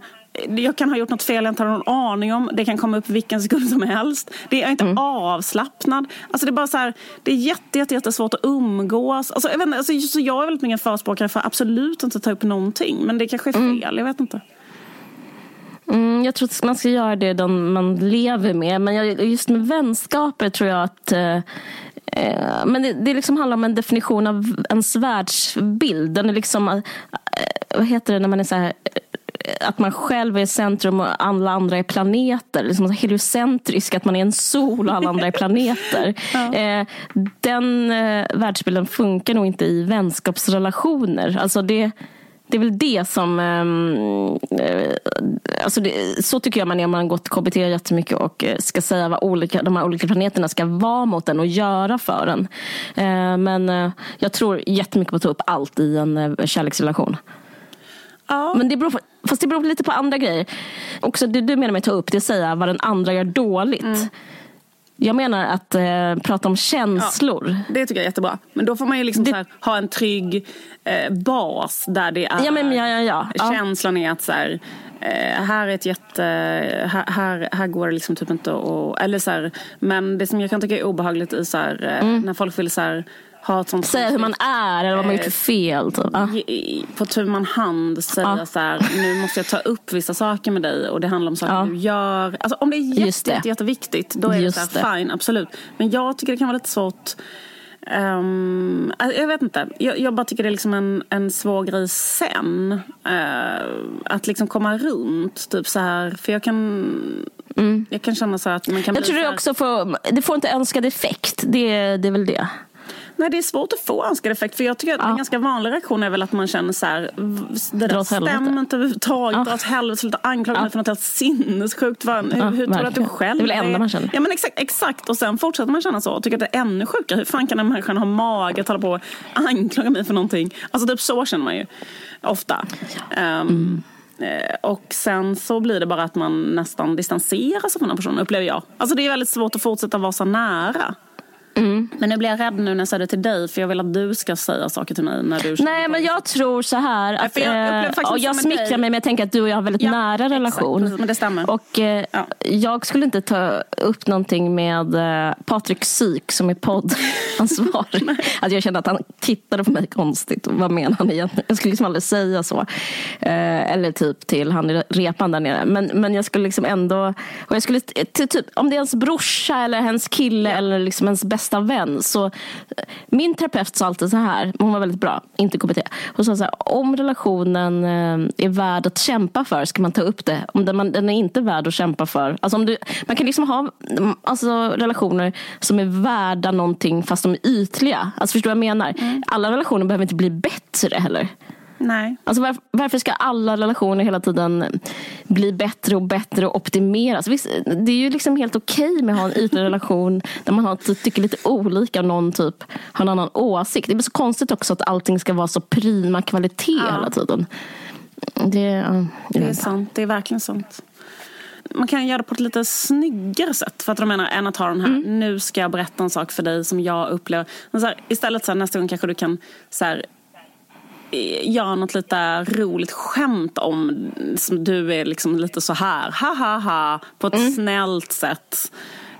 Jag kan ha gjort något fel jag inte har någon aning om. Det kan komma upp vilken sekund som helst. Det är inte mm. avslappnad. Alltså det är bara så här, det är jätte, jätte, jättesvårt att umgås. Alltså jag, vet inte, alltså, så jag är väldigt mycket förespråkare för absolut inte ta upp någonting. Men det kanske är fel, mm. jag vet inte. Mm, jag tror att man ska göra det de man lever med. Men jag, just med vänskaper tror jag att... Eh, eh, men det, det liksom handlar om en definition av ens världsbild. Den är liksom... Eh, vad heter det när man är så här... att man själv är centrum och alla andra är planeter, liksom heliocentrisk, att man är en sol och alla andra är planeter. Ja. Eh, den eh, världsbilden funkar nog inte i vänskapsrelationer. Alltså det, det är väl det som eh, alltså det, så tycker jag man är om man har gått K B T jättemycket och ska säga vad olika, de här olika planeterna ska vara mot den och göra för den. Eh, men eh, jag tror jättemycket på att ta upp allt i en eh, kärleksrelation. Ja. Men det beror på, fast det beror lite på andra grejer. Också det du menar med att ta upp det, säga vad den andra gör dåligt. Mm. Jag menar att eh, prata om känslor. Ja, det tycker jag är jättebra. Men då får man ju liksom det... så här, ha en trygg eh, bas där det är. Ja, men, ja, ja, ja. Ja. Känslan är att så här, eh, här är ett jätte här, här här går det liksom typ inte och eller så här, men det som jag kan tycka är obehagligt i så här, eh, mm. när folk vill så här säga konflikt. Hur man är eller vad man gjort för fel typ. ah. På tur man hand säga ah. så här, nu måste jag ta upp vissa saker med dig och det handlar om saker ah. du gör, alltså om det är jätte, det. Jätte, jätteviktigt då är just det så här, det. Fine, absolut, men jag tycker det kan vara lite svårt. Um, jag vet inte, jag, jag bara tycker det är liksom en, en svår grej sen uh, att liksom komma runt typ så här, för jag kan mm. jag kan känna så här att man kan jag bli tror det också får, det får inte önskad effekt, det, det är väl det. Nej, det är svårt att få önskad effekt. För jag tycker att ja. en ganska vanlig reaktion är väl att man känner så här, det där stämmer inte överhuvudtaget, dra åt helvete, sluta anklaga mig för något helt sinnessjukt. Hur, ja, hur tror du att du själv är? Det är väl det enda man känner. Ja, men exakt, exakt. Och sen fortsätter man känna så och tycker att det är ännu sjukare. Hur fan kan den människan ha mage att hålla på och anklaga mig för någonting? Alltså typ så känner man ju ofta. Ja. Um, mm. Och sen så blir det bara att man nästan distanserar sig från den personen, upplever jag. Alltså det är väldigt svårt att fortsätta vara så nära. Mm. Men nu blir jag rädd nu när jag säger det till dig, för jag vill att du ska säga saker till mig när du... Nej, men jag tror så här att, ja, jag, jag, och jag smickrar dig. Mig, men jag tänker att du och jag har väldigt ja, nära relation, exakt, men det stämmer. Och eh, ja. jag skulle inte ta upp någonting med eh, Patrik Syk som är poddansvarig. Att jag kände att han tittade på mig konstigt och vad menar han egentligen? Jag skulle liksom aldrig säga så eh, eller typ till han i repan där nere, men, men jag skulle liksom ändå, och jag skulle till, typ, om det är ens brorsa eller hennes kille ja. eller liksom ens bästa vän, så min terapeut sa alltid så här, hon var väldigt bra, inte K B T, hon sa så här, om relationen är värd att kämpa för ska man ta upp det, om den, den är inte värd att kämpa för, alltså om du, man kan liksom ha alltså relationer som är värda någonting fast de är ytliga, alltså förstår jag menar, mm. alla relationer behöver inte bli bättre heller. Nej. Alltså varför, varför ska alla relationer hela tiden bli bättre och bättre och optimeras? Visst, det är ju liksom helt okej med att ha en ytlig relation där man har, tycker lite olika, någon typ har en annan åsikt. Det blir så konstigt också att allting ska vara så prima kvalitet ja. hela tiden. Det, ja, det är sant, det är verkligen sant. Man kan göra det på ett lite snyggare sätt. För att de menar, än att ha den här mm. nu ska jag berätta en sak för dig som jag upplever. Men så här, istället så här, nästa gång kanske du kan så här, gör något lite roligt skämt om som du är liksom lite så här ha ha ha på ett mm. snällt sätt,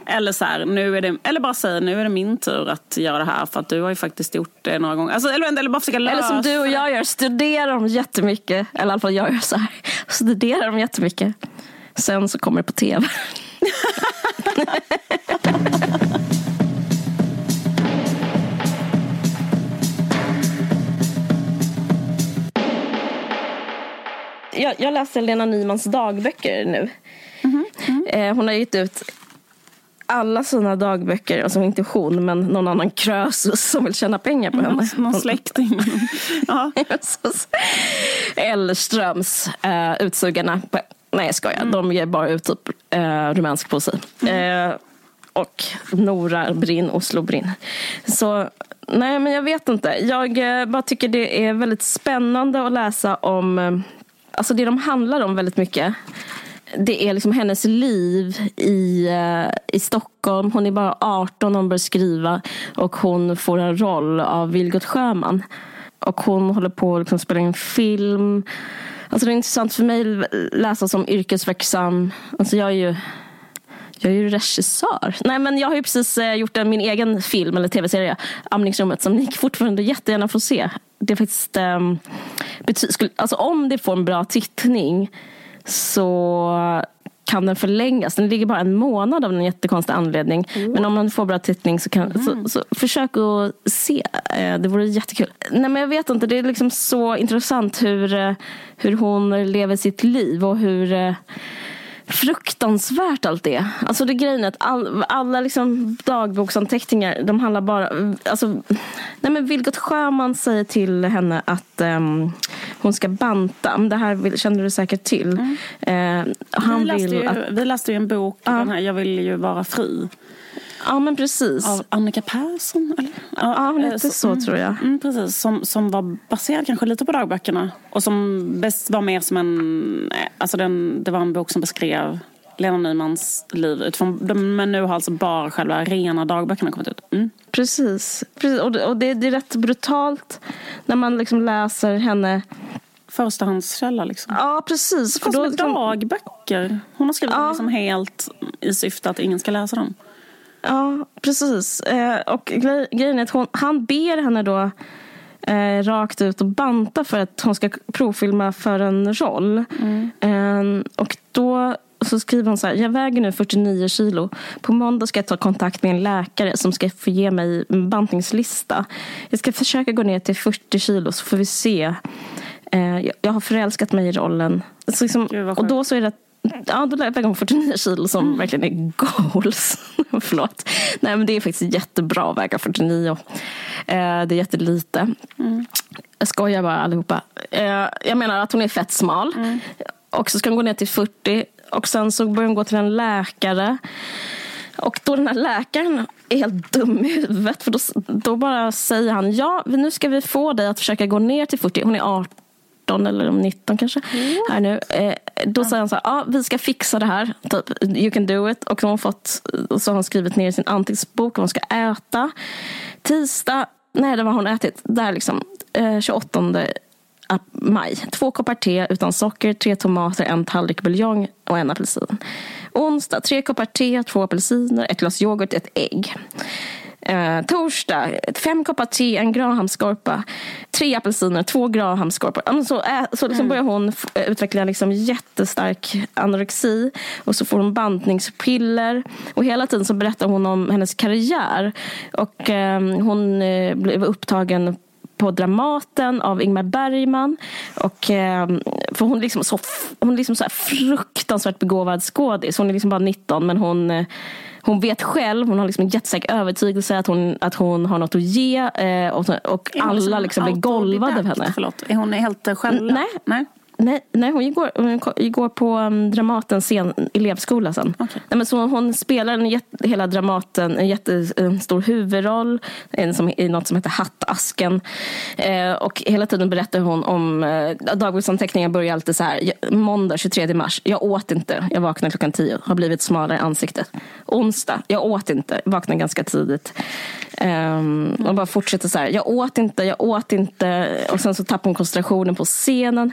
eller så här, nu är det, eller bara säga nu är det min tur att göra det här för att du har ju faktiskt gjort det några gånger, alltså, eller, eller bara försöka lösa, eller som du och jag gör, studerar dem jättemycket, eller i alla fall jag gör så här, studerar dem jättemycket, sen så kommer det på tv. Jag, jag läser Lena Nymans dagböcker nu. Mm-hmm. Mm-hmm. Eh, hon har gett ut alla sina dagböcker. Alltså inte hon, men någon annan krösus som vill tjäna pengar på mm, henne. Någon släkting. Ja. Elströms eh, utsugarna. Nej, skojar. Mm. De ger bara ut typ eh, rumänsk poesi. Mm. Eh, och Nora Brinn, Oslo Brinn. Så nej, men jag vet inte. Jag eh, bara tycker det är väldigt spännande att läsa om eh, alltså det de handlar om väldigt mycket. Det är liksom hennes liv i, eh, i Stockholm. Hon är bara arton när hon börjar skriva och hon får en roll av Vilgot Sjöman. Och hon håller på att liksom spela in film. Alltså det är intressant för mig att läsa som yrkesverksam. Alltså jag är ju jag är ju regissör. Nej, men jag har ju precis gjort en, min egen film eller tv-serie, Amningsrummet, som ni fortfarande jättegärna får se. Det är faktiskt um, bety- skulle, alltså om det får en bra tittning så kan den förlängas. Den ligger bara en månad av en jättekonstig anledning. Mm. Men om man får bra tittning så, kan, mm. så, så försök att se. Det vore jättekul. Nej, men jag vet inte. Det är liksom så intressant hur, hur hon lever sitt liv och hur fruktansvärt allt det. Alltså det grejen är att all, alla liksom dagboksanteckningar, de handlar bara alltså, nej men Vilgot Sjöman säger till henne att um, hon ska banta. Det här vill, känner du säkert till. Mm. Eh, han vi, läste vill ju, att, vi läste ju en bok, ja. Den här Jag vill ju vara fri. Ja, men precis. Av Annika Persson? Eller? Ja, ja hon heter så, så mm, tror jag. Mm, precis, som, som var baserad kanske lite på dagböckerna. Och som bäst var mer som en... Alltså den, det var en bok som beskrev Lena Nymans liv utifrån... Men nu har alltså bara själva rena dagböckerna kommit ut. Mm. Precis. precis. Och, och det, det är rätt brutalt när man liksom läser henne... Förstahandskälla liksom. Ja, precis. För då, med dagböcker. Hon har skrivit ja. dem liksom helt i syfte att ingen ska läsa dem. Ja, precis. Eh, och grej, grejen är att hon, han ber henne då eh, rakt ut och banta för att hon ska provfilma för en roll. Mm. Eh, och då så skriver hon så här: jag väger nu fyrtionio kilo. På måndag ska jag ta kontakt med en läkare som ska få ge mig en bantningslista. Jag ska försöka gå ner till fyrtio kilo så får vi se. Eh, jag, jag har förälskat mig i rollen. Så liksom, och då så är det ja, då väger hon fyrtionio kilo som mm. verkligen är goals. Förlåt. Nej, men det är faktiskt jättebra att väga fyrtionio. Eh, det är jättelite. Mm. Jag skojar bara allihopa. Eh, jag menar att hon är fett smal. Mm. Och så ska hon gå ner till fyrtio. Och sen så börjar hon gå till en läkare. Och då den här läkaren är helt dum i huvudet. För då, då bara säger han, ja, nu ska vi få dig att försöka gå ner till fyrtio. Hon är arton. Eller om nitton kanske mm. här nu. Eh, då säger han så här, ja, vi ska fixa det här typ, you can do it. Och så har hon, fått, och så har hon skrivit ner i sin anteckningsbok vad hon ska äta tisdag, nej det var hon ätit där liksom, eh, tjugoåttonde maj, två koppar te utan socker, tre tomater, en tallrik buljong och en apelsin. Onsdag, tre koppar te, två apelsiner, ett glas yoghurt, ett ägg. Eh, torsdag, fem koppar te, en grahamskorpa, tre apelsiner, två grahamskorpor. Så, äh, så liksom börjar hon f- utveckla liksom jättestark anorexi. Och så får hon bantningspiller. Och hela tiden så berättar hon om hennes karriär. Och eh, hon eh, blev upptagen på Dramaten av Ingmar Bergman. Och, eh, för hon är liksom så, hon är liksom så här fruktansvärt begåvad skådis. Hon är liksom bara nitton, men hon... Eh, Hon vet själv, hon har liksom en jättestark övertygelse att hon, att hon har något att ge. Eh, och och alla liksom, liksom blir golvade av henne. Förlåt, är hon helt själv? Nej, nej. Nej, nej hon, går, hon går på um, Dramaten sen, elevskola sen. Okay. Nej, men så hon spelar en jätte, hela Dramaten, en jättestor huvudroll en som, i något som heter Hattasken. Eh, och hela tiden berättar hon om eh, dagboksanteckningar börjar alltid så här. Måndag tjugotredje mars, jag åt inte, jag vaknade klockan tio, har blivit smalare i ansiktet. Onsdag, jag åt inte, vaknade ganska tidigt. Um, och bara fortsätter så här, jag åt inte, jag åt inte. Och sen så tappade hon koncentrationen på scenen.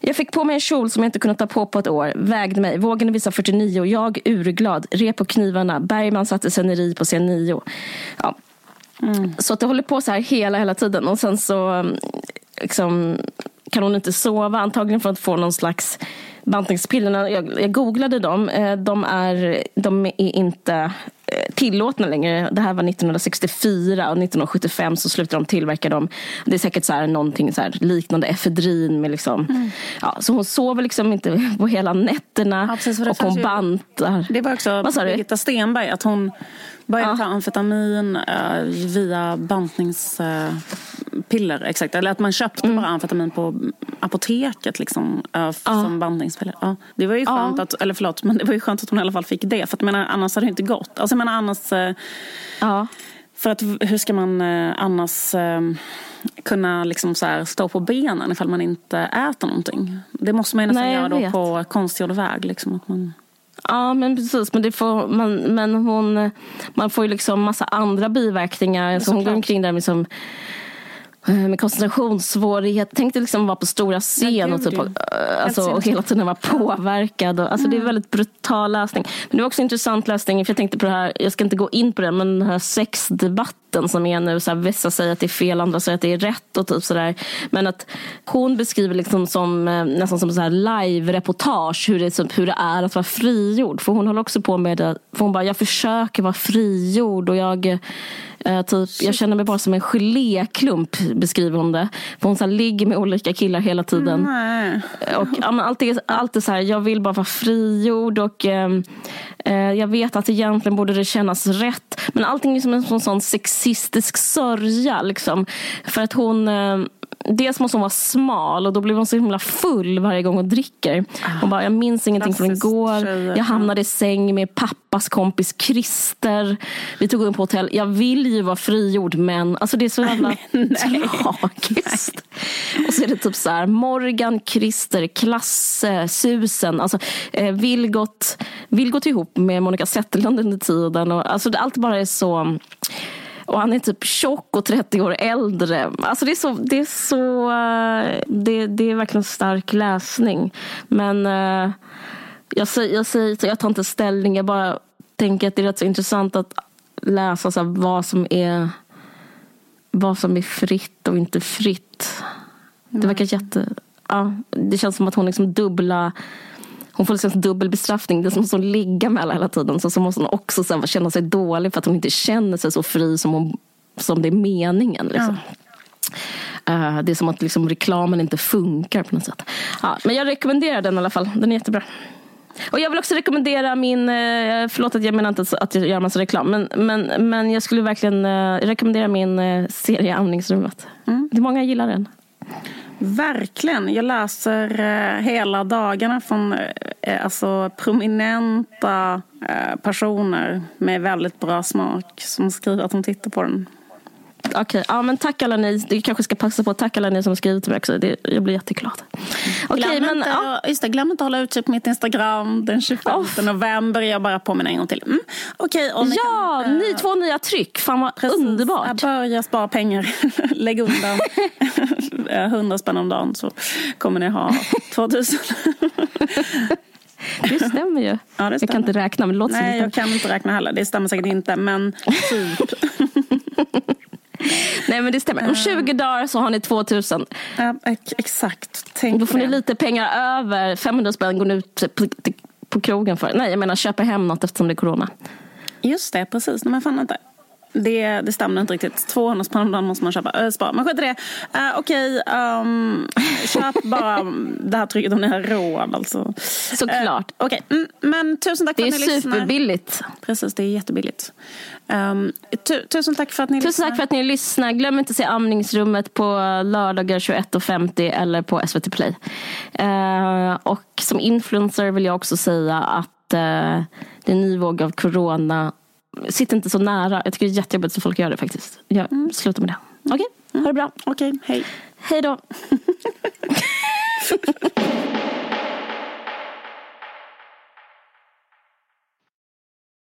Jag fick på mig en kjol som jag inte kunnat ta på på ett år. Vägde mig, vågen visade fyrtionio och jag urglad, rep på knivarna. Bergman satte sceneri på scen nio. Ja. Mm. Så att det håller på så här hela, hela tiden. Och sen så liksom, kan hon inte sova, antagligen för att få någon slags bantningspillerna. Jag, jag googlade dem. De är, de är inte tillåtna längre. Det här var nittonhundrasextiofyra och nittonhundrasjuttiofem så slutade de tillverka dem. Det är säkert så här någonting så här liknande efedrin med liksom. Mm. Ja, så hon sover liksom inte på hela nätterna ja, precis, och hon ju, bantar. Det var också Birgitta Stenberg att hon började ja. ta amfetamin uh, via bantnings uh, piller, exakt. Eller att man köpte mm. bara amfetamin på apoteket liksom, ja. som bantningspiller. Ja. Det var ju skönt ja. att, eller förlåt, men det var ju skönt att hon i alla fall fick det. För att jag menar, annars hade det inte gått. Alltså jag menar annars... Ja. För att hur ska man annars kunna liksom så här stå på benen ifall man inte äter någonting? Det måste man ju nästan Nej, göra då på konstgjord väg liksom, att man... Ja, men precis, men det får man, men hon man får ju liksom massa andra biverkningar så hon går omkring där liksom med koncentrationssvårighet. Tänk dig liksom vara på stora scen och typ och, alltså, och hela tiden vara påverkad och, alltså mm. det är väldigt brutal läsning. Men det var också en intressant läsning för jag tänkte på det här, jag ska inte gå in på det, men den här sexdebatten som är nu så här, vissa säger att det är fel, andra säger att det är rätt och typ sådär, men att hon beskriver liksom som nästan som så här live-reportage hur det, hur det är att vara frigjord, för hon håller också på med det, för hon bara, jag försöker vara frigjord och jag Uh, typ, jag känner mig bara som en geléklump, beskriver hon det. För hon så här, ligger med olika killar hela tiden. Nej. Och ja, men allt är, allt är så här, jag vill bara vara frigjord och um, uh, jag vet att egentligen borde det kännas rätt. Men allting är som en sån, sån sexistisk sörja liksom. För att hon... Uh, dels måste hon vara smal och då blir hon så himla full varje gång hon dricker. Hon bara, jag minns ingenting från igår. Jag hamnade i säng med pappas kompis Christer. Vi tog in på hotell. Jag vill ju vara frigjord, men alltså det är så jävla tragiskt. Och så är det typ så här Morgan, Christer, Klasse, Susan, alltså eh, Vilgot Vilgot ihop med Monica Zetterlund under tiden och alltså allt bara är så. Och han är typ tjock och trettio år äldre. Alltså det är så, det är så, det, det är verkligen stark läsning. Men jag säger, jag säger, jag tar inte ställning. Jag bara tänker att det är rätt så intressant att läsa så här, vad som är, vad som är fritt och inte fritt. Det verkar jätte, ja, det känns som att hon liksom dubbla. Hon får liksom dubbel bestraffning. Det är som att hon ligger med alla hela tiden. Så, så måste hon också så här, känna sig dålig för att hon inte känner sig så fri som, hon, som det är meningen. Liksom. Ja. Uh, det är som att liksom, reklamen inte funkar på något sätt. Ja, men jag rekommenderar den i alla fall. Den är jättebra. Och jag vill också rekommendera min... Uh, förlåt att jag menar inte att jag gör massa reklam. Men, men, men jag skulle verkligen uh, rekommendera min uh, serie Amningsrummet. Mm. Det är många gillar den. Verkligen, jag läser eh, hela dagarna från eh, alltså prominenta eh, personer med väldigt bra smak som skriver att de tittar på den. Okej, okay. Ja, men tack alla ni. Du kanske ska passa på att tacka alla ni som skrivit till mig också. Det, jag blir jätteglad. Okej, okay, men ja. Just det, glöm inte att hålla utkik på mitt Instagram den tjugofemte oh. november. Jag bara påminner en gång till. Mm. Okej, okay, ja, kan, ni äh, två nya tryck. Fan vad precis, underbart. Börja spara pengar. Lägg undan hundra spänn om dagen så kommer ni ha tvåtusen. Det stämmer ju. Ja, det stämmer. Jag kan inte räkna, men låt Nej, inte. jag kan inte räkna heller. Det stämmer säkert inte, men typ. Nej, men det stämmer. Om tjugo dagar så har ni tvåtusen. Ja, exakt. Tänk då får ni lite pengar över. femhundra spänn går nu på krogen för. Nej, jag menar köpa hem något eftersom det är corona. Just det, precis. Nej, men fan inte. Det, det stämmer inte riktigt. tvåhundra spänn om dagen måste man köpa. Äh, spara. Man skiter det. Uh, Okej, okay, um, köp bara det här trycket om ni har råd. Alltså. Såklart. Uh, Okej, okay. mm, men tusen tack för att ni lyssnar. Det är superbilligt. Precis, det är jättebilligt. Um, tu- tusen tack för att ni tusen lyssnar. Tusen tack för att ni lyssnar. Glöm inte att se Amningsrummet på lördagar tjugoett femtio eller på S V T Play. Uh, och som influencer vill jag också säga att uh, det är ny våg av corona. Sitt inte så nära. Jag tycker det är jättejobbigt att folk gör det faktiskt. Jag mm. slutar med det. Okej, okay. Ha det bra. Okej, okay. Hej. Hej då.